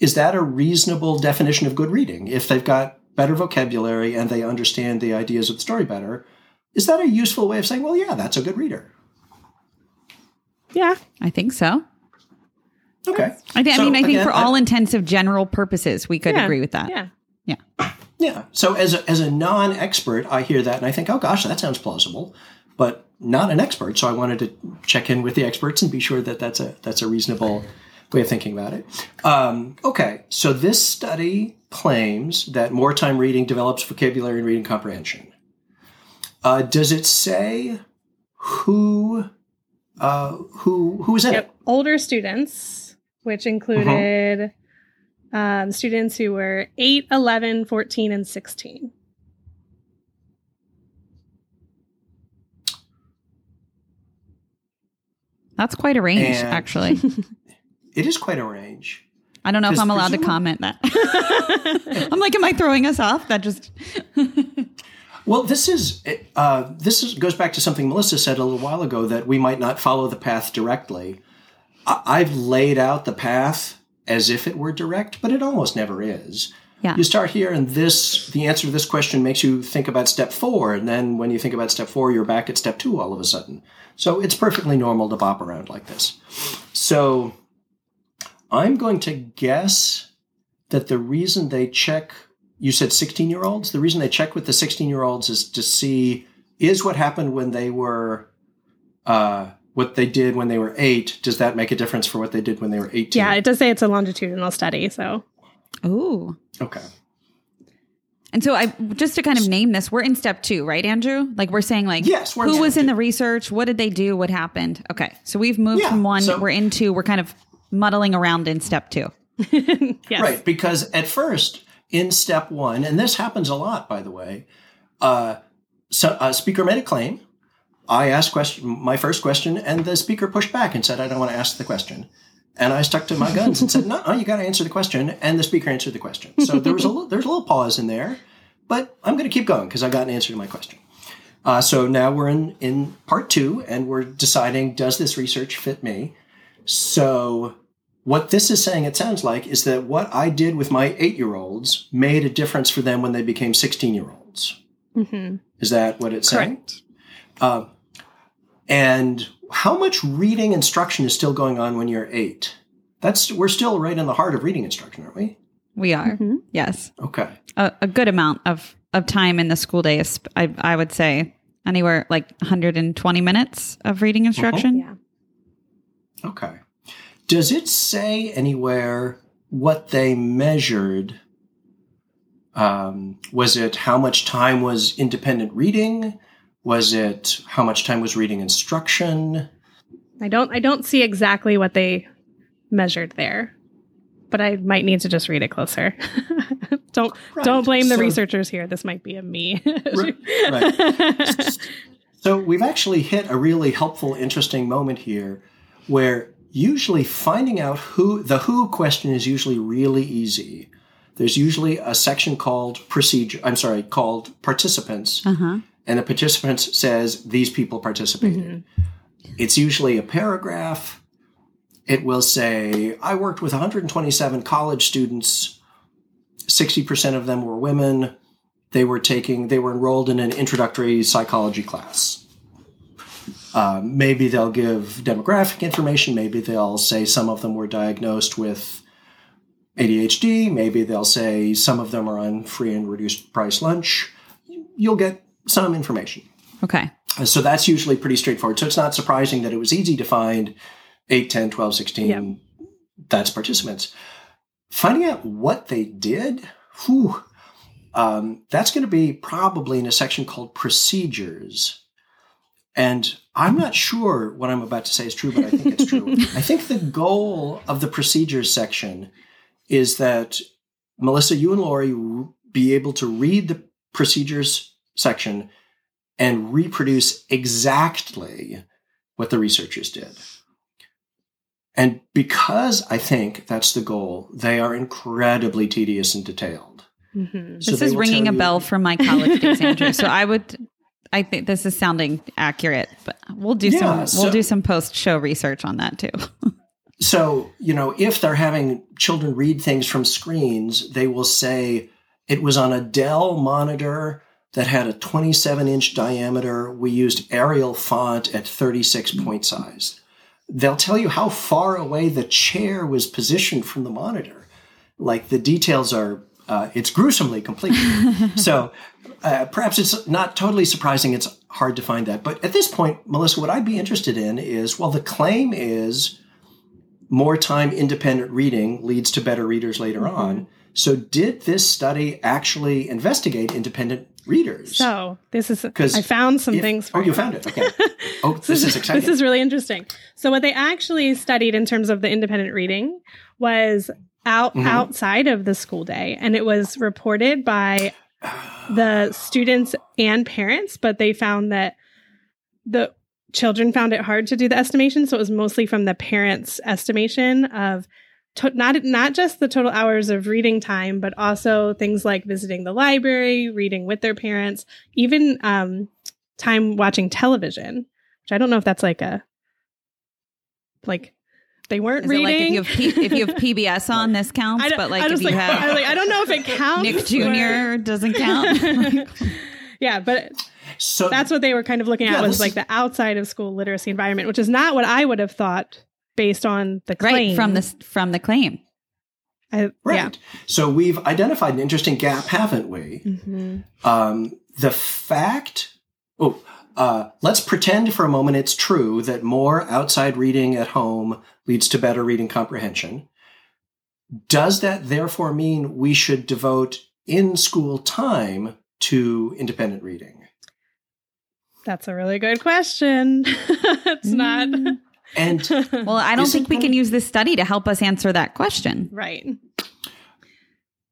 is that a reasonable definition of good reading? If they've got better vocabulary and they understand the ideas of the story better, is that a useful way of saying, well, yeah, that's a good reader? Yeah, I think so. Okay. I think for all intents of general purposes, we could agree with that. Yeah. So as a non-expert, I hear that and I think, oh gosh, that sounds plausible, but not an expert. So I wanted to check in with the experts and be sure that that's a reasonable way of thinking about it. Okay. So this study claims that more time reading develops vocabulary and reading comprehension. Does it say who was in it? Older students, which included students who were 8, 11, 14, and 16. That's quite a range, actually. It is quite a range. I don't know if I'm allowed to comment that. I'm like, am I throwing us off? That just... Well, this goes back to something Melissa said a little while ago, that we might not follow the path directly. I've laid out the path as if it were direct, but it almost never is. Yeah. You start here, and the answer to this question makes you think about step 4, and then when you think about step 4, you're back at step 2 all of a sudden. So it's perfectly normal to bop around like this. So I'm going to guess that the reason they check... You said 16-year-olds? The reason they check with the 16-year-olds is to see, is what happened when they were, what they did when they were 8, does that make a difference for what they did when they were 18? Yeah, it does say it's a longitudinal study, so. Ooh. Okay. And so just to kind of name this, we're in step 2, right, Andrew? Like we're saying who was in the research? What did they do? What happened? Okay. So we've moved from 1, we're in 2, we're kind of muddling around in step 2. Yes. Right, because at first... In step 1, and this happens a lot, by the way, so a speaker made a claim. I asked my first question, and the speaker pushed back and said, I don't want to ask the question. And I stuck to my guns and said, no, you got to answer the question. And the speaker answered the question. So there's a little pause in there, but I'm going to keep going because I got an answer to my question. So now we're in part 2, and we're deciding, does this research fit me? So... What this is saying, it sounds like, is that what I did with my 8-year-olds made a difference for them when they became 16-year-olds. Mm-hmm. Is that what it's saying? Correct. And how much reading instruction is still going on when you're 8? We're still right in the heart of reading instruction, aren't we? We are, mm-hmm. Yes. Okay. A good amount of time in the school day, is, I would say, anywhere like 120 minutes of reading instruction. Mm-hmm. Yeah. Okay. Does it say anywhere what they measured. Was it how much time was independent reading? Was it how much time was reading instruction? I don't see exactly what they measured there, but I might need to just read it closer. Don't blame the researchers here. This might be a me. Right. So we've actually hit a really helpful, interesting moment here where usually finding out the who question is usually really easy. There's usually a section called participants. Uh-huh. And the participant says, these people participated. Mm-hmm. It's usually a paragraph. It will say, I worked with 127 college students. 60% of them were women. They were enrolled in an introductory psychology class. Maybe they'll give demographic information. Maybe they'll say some of them were diagnosed with ADHD. Maybe they'll say some of them are on free and reduced price lunch. You'll get some information. Okay. So that's usually pretty straightforward. So it's not surprising that it was easy to find 8, 10, 12, 16. Yep. That's participants. Finding out what they did, that's going to be probably in a section called procedures. And I'm not sure what I'm about to say is true, but I think it's true. I think the goal of the procedures section is that, Melissa, you and Lori be able to read the procedures section and reproduce exactly what the researchers did. And because I think that's the goal, they are incredibly tedious and detailed. Mm-hmm. So this is ringing a bell from my college days, Andrew. So I think this is sounding accurate, but we'll do some post-show research on that too. So, if they're having children read things from screens, they will say it was on a Dell monitor that had a 27-inch diameter. We used Arial font at 36-point size. They'll tell you how far away the chair was positioned from the monitor. Like the details are, it's gruesomely complete. So perhaps it's not totally surprising it's hard to find that. But at this point, Melissa, what I'd be interested in is, well, the claim is more time independent reading leads to better readers later mm-hmm. on. So did this study actually investigate independent readers? So this is, I found some things for you. Oh, you found it. Okay. Oh, this is exciting. This is really interesting. So what they actually studied in terms of the independent reading was outside of the school day. And it was reported by the students and parents, but they found that the children found it hard to do the estimation. So it was mostly from the parents' estimation of not just the total hours of reading time, but also things like visiting the library, reading with their parents, even time watching television, which I don't know if that's like they weren't Is reading. It like if you have PBS on, this counts, but like if you have... I don't know if it counts. Nick Jr. doesn't count. Yeah, but... So that's what they were kind of looking at was like the outside of school literacy environment, which is not what I would have thought based on the claim. Right, from the claim. Right. Yeah. So we've identified an interesting gap, haven't we? Mm-hmm. The fact... let's pretend for a moment it's true that more outside reading at home leads to better reading comprehension. Does that therefore mean we should devote in-school time to independent reading? That's a really good question. It's not. And well, I don't think we can use this study to help us answer that question. Right.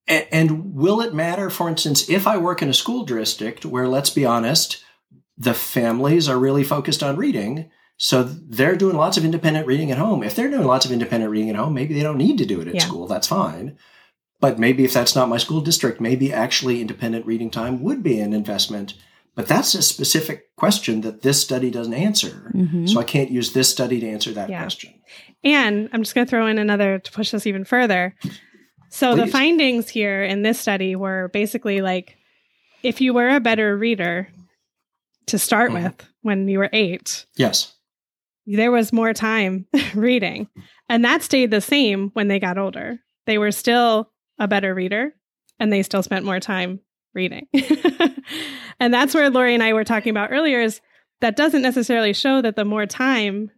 And will it matter, for instance, if I work in a school district where, let's be honest, the families are really focused on reading, so they're doing lots of independent reading at home. If they're doing lots of independent reading at home, maybe they don't need to do it at school. That's fine. But maybe if that's not my school district, maybe actually independent reading time would be an investment. But that's a specific question that this study doesn't answer. Mm-hmm. So I can't use this study to answer that question. And I'm just going to throw in another to push this even further. So Please. The findings here in this study were basically like, if you were a better reader to start mm-hmm. with when you were 8. Yes. There was more time reading. And that stayed the same when they got older. They were still a better reader and they still spent more time reading. And that's where Lori and I were talking about earlier is that doesn't necessarily show that the more time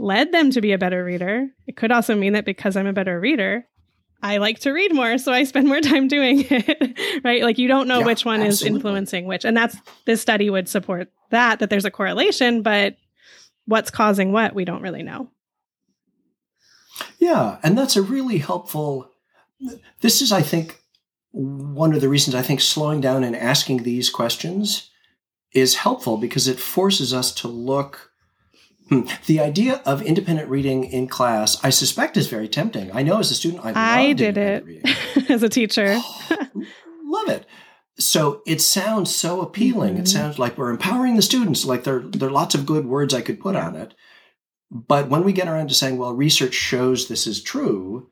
led them to be a better reader. It could also mean that because I'm a better reader, I like to read more, so I spend more time doing it, right? Like you don't know which one is influencing which. And that's, this study would support that there's a correlation, but what's causing what, we don't really know. Yeah. And that's a really helpful, this is, I think, one of the reasons I think slowing down and asking these questions is helpful because it forces us to look. The idea of independent reading in class, I suspect, is very tempting. I know as a student, I did it as a teacher. Love it. So it sounds so appealing. Mm-hmm. It sounds like we're empowering the students. Like there are lots of good words I could put on it. But when we get around to saying, well, research shows this is true,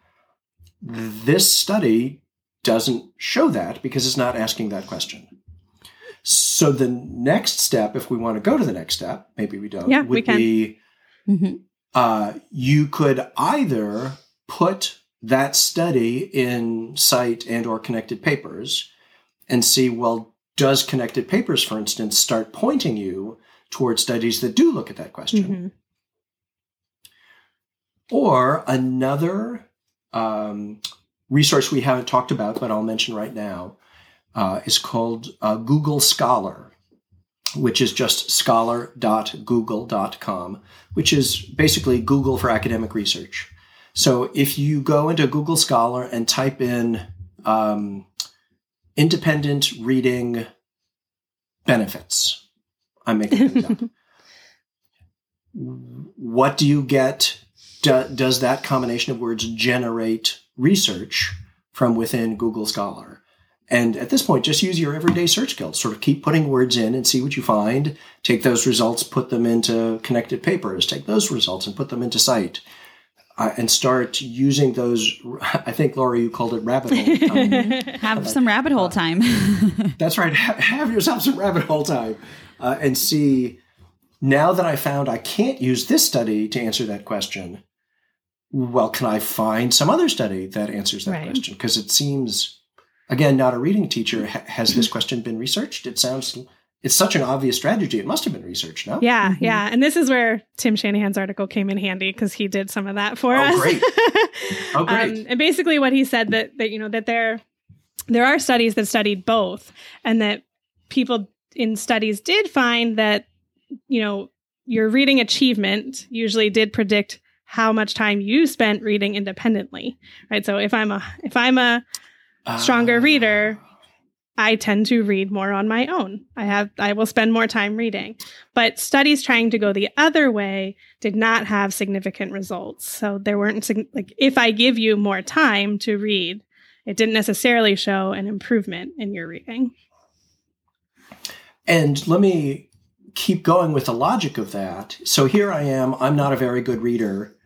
this study doesn't show that because it's not asking that question. So the next step, if we want to go to the next step, maybe we don't, you could either put that study in SCITE and or Connected Papers and see, well, does Connected Papers, for instance, start pointing you towards studies that do look at that question? Mm-hmm. Or another resource we haven't talked about, but I'll mention right now, is called Google Scholar, which is just scholar.google.com, which is basically Google for academic research. So if you go into Google Scholar and type in independent reading benefits, I'm making things up. What do you get? Does that combination of words generate research from within Google Scholar? And at this point, just use your everyday search skills. Sort of keep putting words in and see what you find. Take those results, put them into Connected Papers. Take those results and put them into SCITE. And start using those, I think, Lori, you called it rabbit hole time. Have some rabbit hole time. That's right. Have yourself some rabbit hole time. And see, now that I found I can't use this study to answer that question, well, can I find some other study that answers that question? Because it seems... Again, not a reading teacher. Has this question been researched? It sounds, it's such an obvious strategy. It must have been researched, no? Yeah, yeah. And this is where Tim Shanahan's article came in handy because he did some of that for us. Oh, great. And basically what he said that there are studies that studied both and that people in studies did find that, your reading achievement usually did predict how much time you spent reading independently, right? So if I'm a stronger reader, I tend to read more on my own. I will spend more time reading. But studies trying to go the other way did not have significant results. So there weren't, if I give you more time to read, it didn't necessarily show an improvement in your reading. And let me keep going with the logic of that. So here I am, I'm not a very good reader.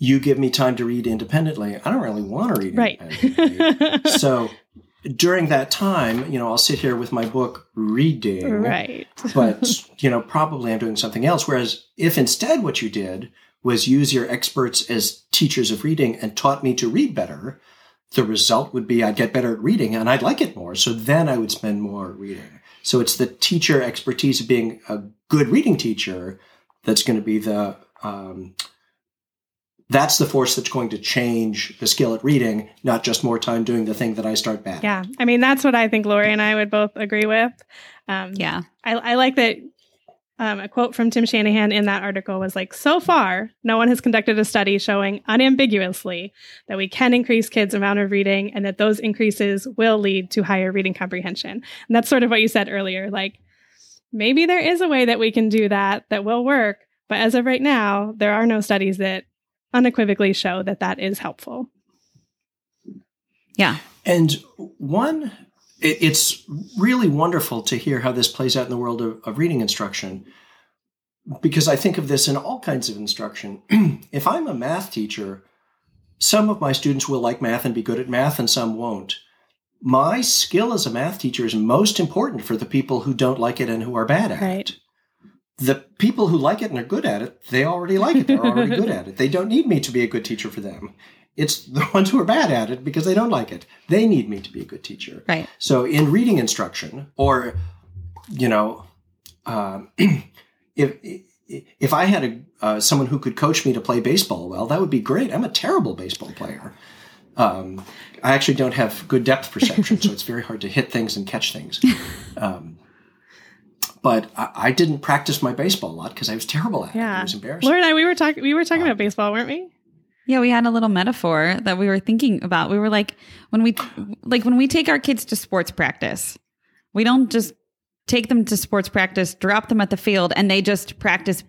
You give me time to read independently. I don't really want to read independently. Right. So during that time, I'll sit here with my book reading. Right. But, probably I'm doing something else. Whereas if instead what you did was use your experts as teachers of reading and taught me to read better, the result would be I'd get better at reading and I'd like it more. So then I would spend more reading. So it's the teacher expertise of being a good reading teacher that's going to be the... That's the force that's going to change the skill at reading, not just more time doing the thing that I start bad. Yeah. I mean, that's what I think Lori and I would both agree with. I like that a quote from Tim Shanahan in that article was like, so far, no one has conducted a study showing unambiguously that we can increase kids' amount of reading and that those increases will lead to higher reading comprehension. And that's sort of what you said earlier. Like, maybe there is a way that we can do that will work. But as of right now, there are no studies that unequivocally show that is helpful. Yeah. And it's really wonderful to hear how this plays out in the world of reading instruction, because I think of this in all kinds of instruction. If I'm a math teacher, some of my students will like math and be good at math and some won't. My skill as a math teacher is most important for the people who don't like it and who are bad at it. The people who like it and are good at it, they already like it. They're already good at it. They don't need me to be a good teacher for them. It's the ones who are bad at it because they don't like it. They need me to be a good teacher. Right. So in reading instruction, or, if I had someone who could coach me to play baseball well, that would be great. I'm a terrible baseball player. I actually don't have good depth perception, so it's very hard to hit things and catch things. But I didn't practice my baseball a lot because I was terrible at it. It was embarrassing. Laura and I, we were talking about baseball, weren't we? Yeah, we had a little metaphor that we were thinking about. We were like, when we take our kids to sports practice, we don't just take them to sports practice, drop them at the field, and they just practice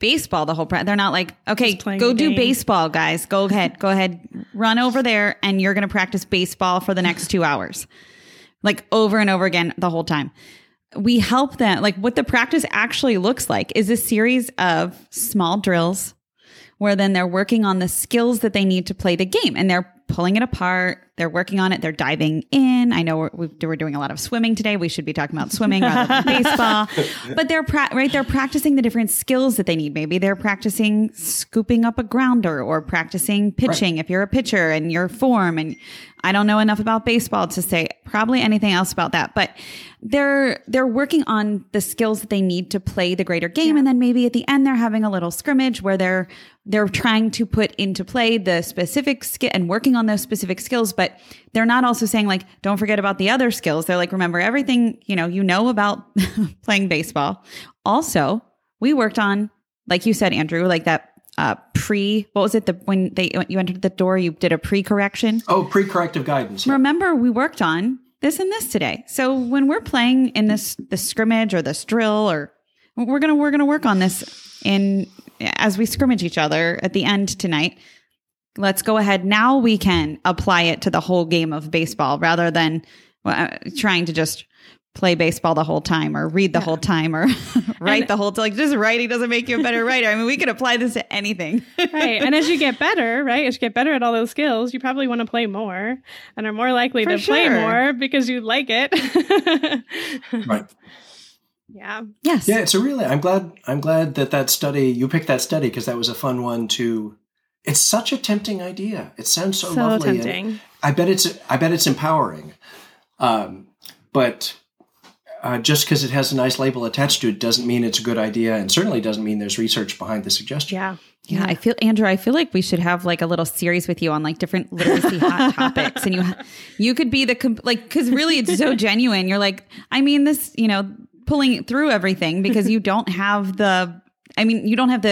baseball the whole practice. They're not like, okay, go do baseball, guys. Go ahead, run over there, and you're going to practice baseball for the next 2 hours, like over and over again the whole time. We help them, like what the practice actually looks like is a series of small drills where then they're working on the skills that they need to play the game, and they're pulling it apart. They're working on it. They're diving in. I know we're doing a lot of swimming today. We should be talking about swimming rather than baseball, but they're practicing the different skills that they need. Maybe they're practicing scooping up a grounder or practicing pitching. Right. If you're a pitcher and your form, and I don't know enough about baseball to say probably anything else about that, but they're working on the skills that they need to play the greater game. Yeah. And then maybe at the end, they're having a little scrimmage where they're trying to put into play the specific skill and working on those specific skills, but they're not also saying like, don't forget about the other skills. They're like, remember everything, you know about playing baseball. Also, we worked on, like you said, Andrew, like that when you entered the door, you did a pre-correction. Oh, pre-corrective guidance. Remember, we worked on this and this today. So when we're playing in the scrimmage or this drill, or we're going to work on this as we scrimmage each other at the end tonight. Let's go ahead. Now we can apply it to the whole game of baseball rather than trying to just play baseball the whole time or read the whole time or write the whole time. Like just writing doesn't make you a better writer. I mean, we could apply this to anything. Right. And as you get better, at all those skills, you probably want to play more and are more likely play more because you like it. Right. Yeah. Yes. Yeah. So really, I'm glad that study, you picked that study because that was a fun one to... It's such a tempting idea. It sounds so lovely. Tempting. And I bet it's empowering. But just because it has a nice label attached to it doesn't mean it's a good idea, and certainly doesn't mean there's research behind the suggestion. Yeah. Yeah. Andrew, I feel like we should have like a little series with you on like different literacy hot topics, and you could be because really it's so genuine. You're like, I mean this, pulling through everything because you don't have the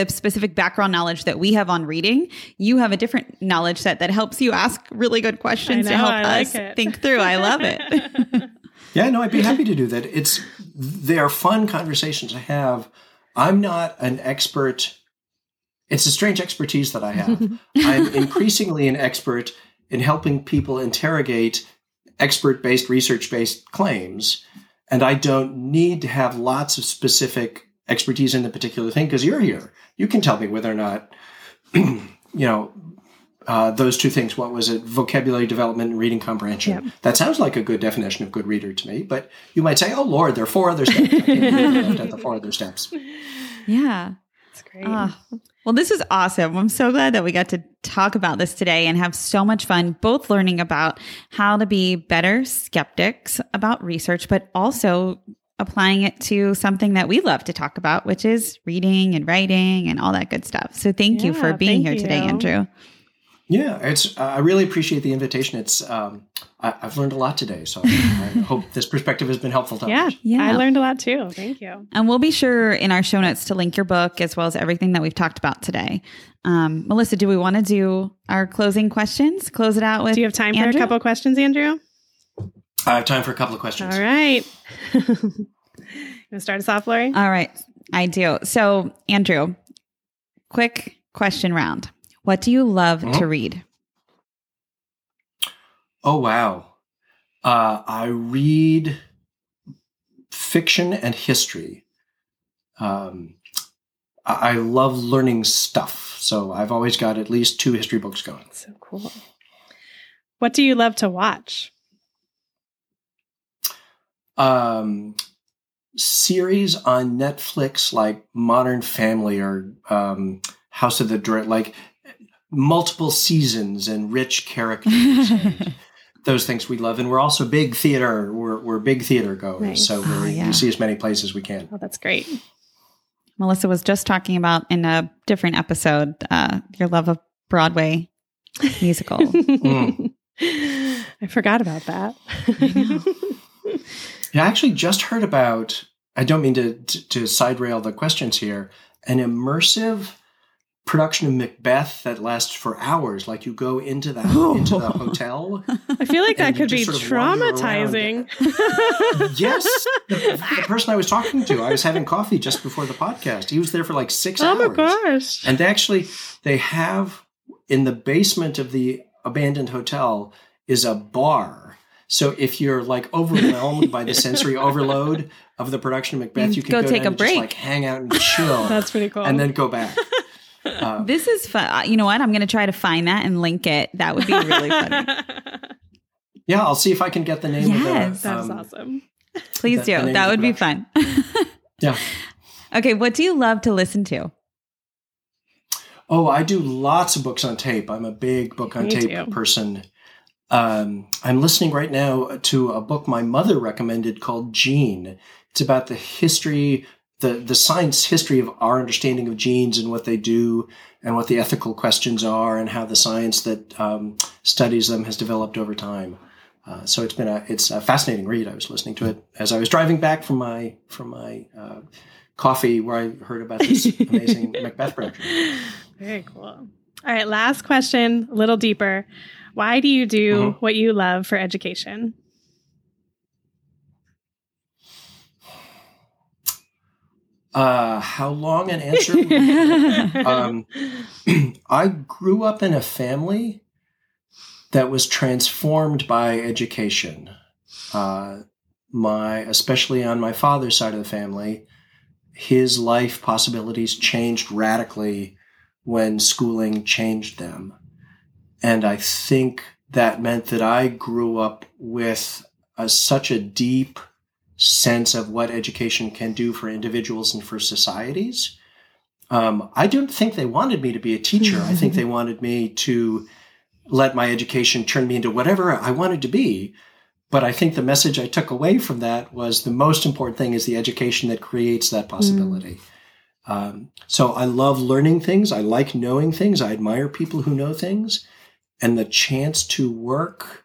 specific background knowledge that we have on reading. You have a different knowledge set that helps you ask really good questions to help us think through. I love it. Yeah, no, I'd be happy to do that. They are fun conversations to have. I'm not an expert. It's a strange expertise that I have. I'm increasingly an expert in helping people interrogate expert-based, research-based claims. And I don't need to have lots of specific expertise in the particular thing because you're here. You can tell me whether or not, those two things. What was it? Vocabulary development and reading comprehension. Yep. That sounds like a good definition of good reader to me. But you might say, "Oh Lord, there are four other steps." I can't read at the four other steps. Yeah, that's great. Well, this is awesome. I'm so glad that we got to talk about this today and have so much fun, both learning about how to be better skeptics about research, but also applying it to something that we love to talk about, which is reading and writing and all that good stuff. So thank you for being here today, Andrew. Yeah, I really appreciate the invitation. I've learned a lot today, so I hope this perspective has been helpful to others. Yeah, I learned a lot too. Thank you. And we'll be sure in our show notes to link your book as well as everything that we've talked about today. Melissa, do we want to do our closing questions? Close it out with. Do you have time for a couple of questions, Andrew? I have time for a couple of questions. All right. You want to start us off, Lori? All right. I do. So, Andrew, quick question round. What do you love to read? Oh, wow. I read fiction and history. I love learning stuff. So I've always got at least 2 history books going. So cool. What do you love to watch? Series on Netflix like Modern Family or House of the Dragon, like multiple seasons and rich characters. And those things we love, and we're also big theater. We're big theater goers, nice. So we see as many plays as we can. Oh, that's great. Melissa was just talking about in a different episode your love of Broadway musical. I forgot about that. I actually just heard about, I don't mean to side rail the questions here, an immersive production of Macbeth that lasts for hours. Like you go into the hotel. I feel like that could be traumatizing. Yes. The person I was talking to, I was having coffee just before the podcast. He was there for like 6 hours. Oh my gosh. And they have in the basement of the abandoned hotel is a bar. So if you're like overwhelmed by the sensory overload of the production of Macbeth, you can go take a break, just like hang out and chill. That's pretty cool. And then go back. This is fun. You know what? I'm going to try to find that and link it. That would be really funny. Yeah, I'll see if I can get the name of that. Yes, that's awesome. Please do. That would be fun. Yeah. Okay, what do you love to listen to? Oh, I do lots of books on tape. I'm a big book on tape person. I'm listening right now to a book my mother recommended called Gene. It's about the history, the science history of our understanding of genes and what they do and what the ethical questions are and how the science that studies them has developed over time. So it's a fascinating read. I was listening to it as I was driving back from my coffee where I heard about this amazing Macbeth production. Very cool. All right, last question, a little deeper. Why do you do what you love for education? How long an answer? I grew up in a family that was transformed by education. Especially on my father's side of the family, his life possibilities changed radically when schooling changed them. And I think that meant that I grew up with such a deep sense of what education can do for individuals and for societies. I don't think they wanted me to be a teacher. I think they wanted me to let my education turn me into whatever I wanted to be. But I think the message I took away from that was the most important thing is the education that creates that possibility. So I love learning things. I like knowing things. I admire people who know things. And the chance to work,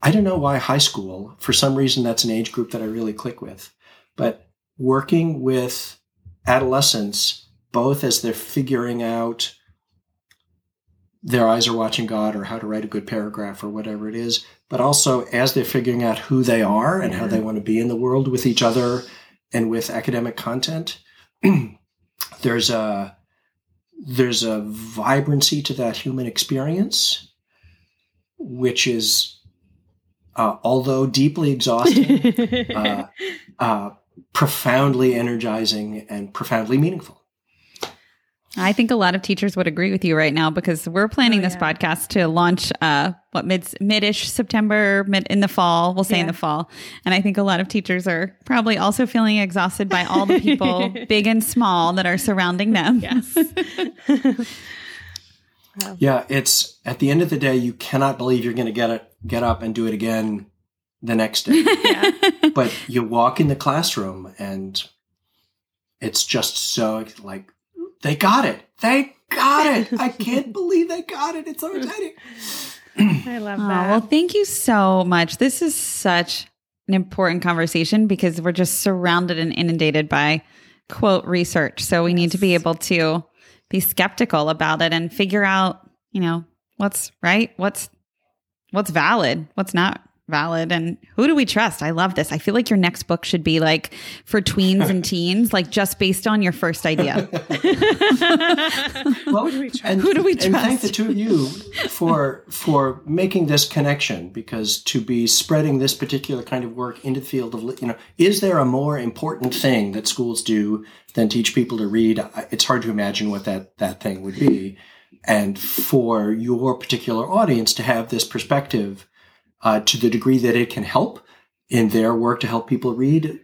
I don't know why high school, for some reason that's an age group that I really click with, but working with adolescents, both as they're figuring out their eyes are watching God or how to write a good paragraph or whatever it is, but also as they're figuring out who they are and how they want to be in the world with each other and with academic content, there's a vibrancy to that human experience, which is, although deeply exhausting, profoundly energizing and profoundly meaningful. I think a lot of teachers would agree with you right now because we're planning this podcast to launch, mid-ish September, in the fall, we'll say in the fall. And I think a lot of teachers are probably also feeling exhausted by all the people, big and small, that are surrounding them. Yes. Yeah, it's at the end of the day, you cannot believe you're going to get up and do it again the next day. Yeah. But you walk in the classroom and it's just so like, they got it. They got it. I can't believe they got it. It's so exciting. I love that. Well, thank you so much. This is such an important conversation because we're just surrounded and inundated by, quote, research. So we need to be able to be skeptical about it and figure out, what's right, what's valid, what's not valid, and who do we trust? I love this. I feel like your next book should be like for tweens and teens, like just based on your first idea. Well, who do we trust? And thank the two of you for making this connection, because to be spreading this particular kind of work into the field of, is there a more important thing that schools do than teach people to read? It's hard to imagine what that thing would be. And for your particular audience to have this perspective, to the degree that it can help in their work to help people read,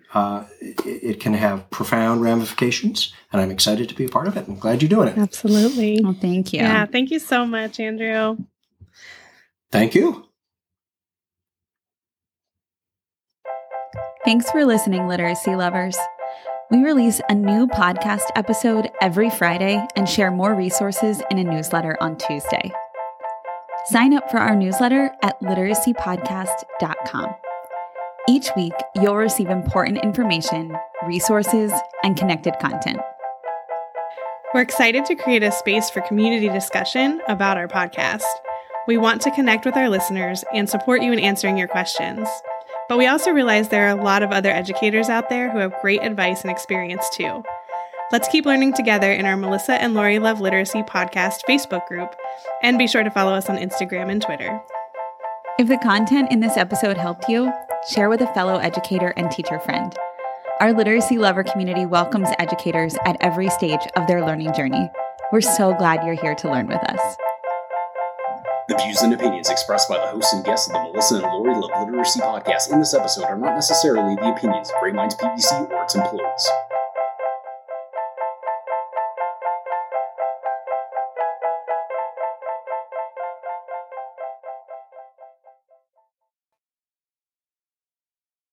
it can have profound ramifications, and I'm excited to be a part of it. I'm glad you're doing it. Absolutely. Well, thank you. Yeah, thank you so much, Andrew. Thank you. Thanks for listening, literacy lovers. We release a new podcast episode every Friday and share more resources in a newsletter on Tuesday. Sign up for our newsletter at literacypodcast.com. Each week, you'll receive important information, resources, and connected content. We're excited to create a space for community discussion about our podcast. We want to connect with our listeners and support you in answering your questions. But we also realize there are a lot of other educators out there who have great advice and experience too. Let's keep learning together in our Melissa and Lori Love Literacy podcast Facebook group, and be sure to follow us on Instagram and Twitter. If the content in this episode helped you, share with a fellow educator and teacher friend. Our literacy lover community welcomes educators at every stage of their learning journey. We're so glad you're here to learn with us. The views and opinions expressed by the hosts and guests of the Melissa and Lori Love Literacy podcast in this episode are not necessarily the opinions of Great Minds PBC or its employees.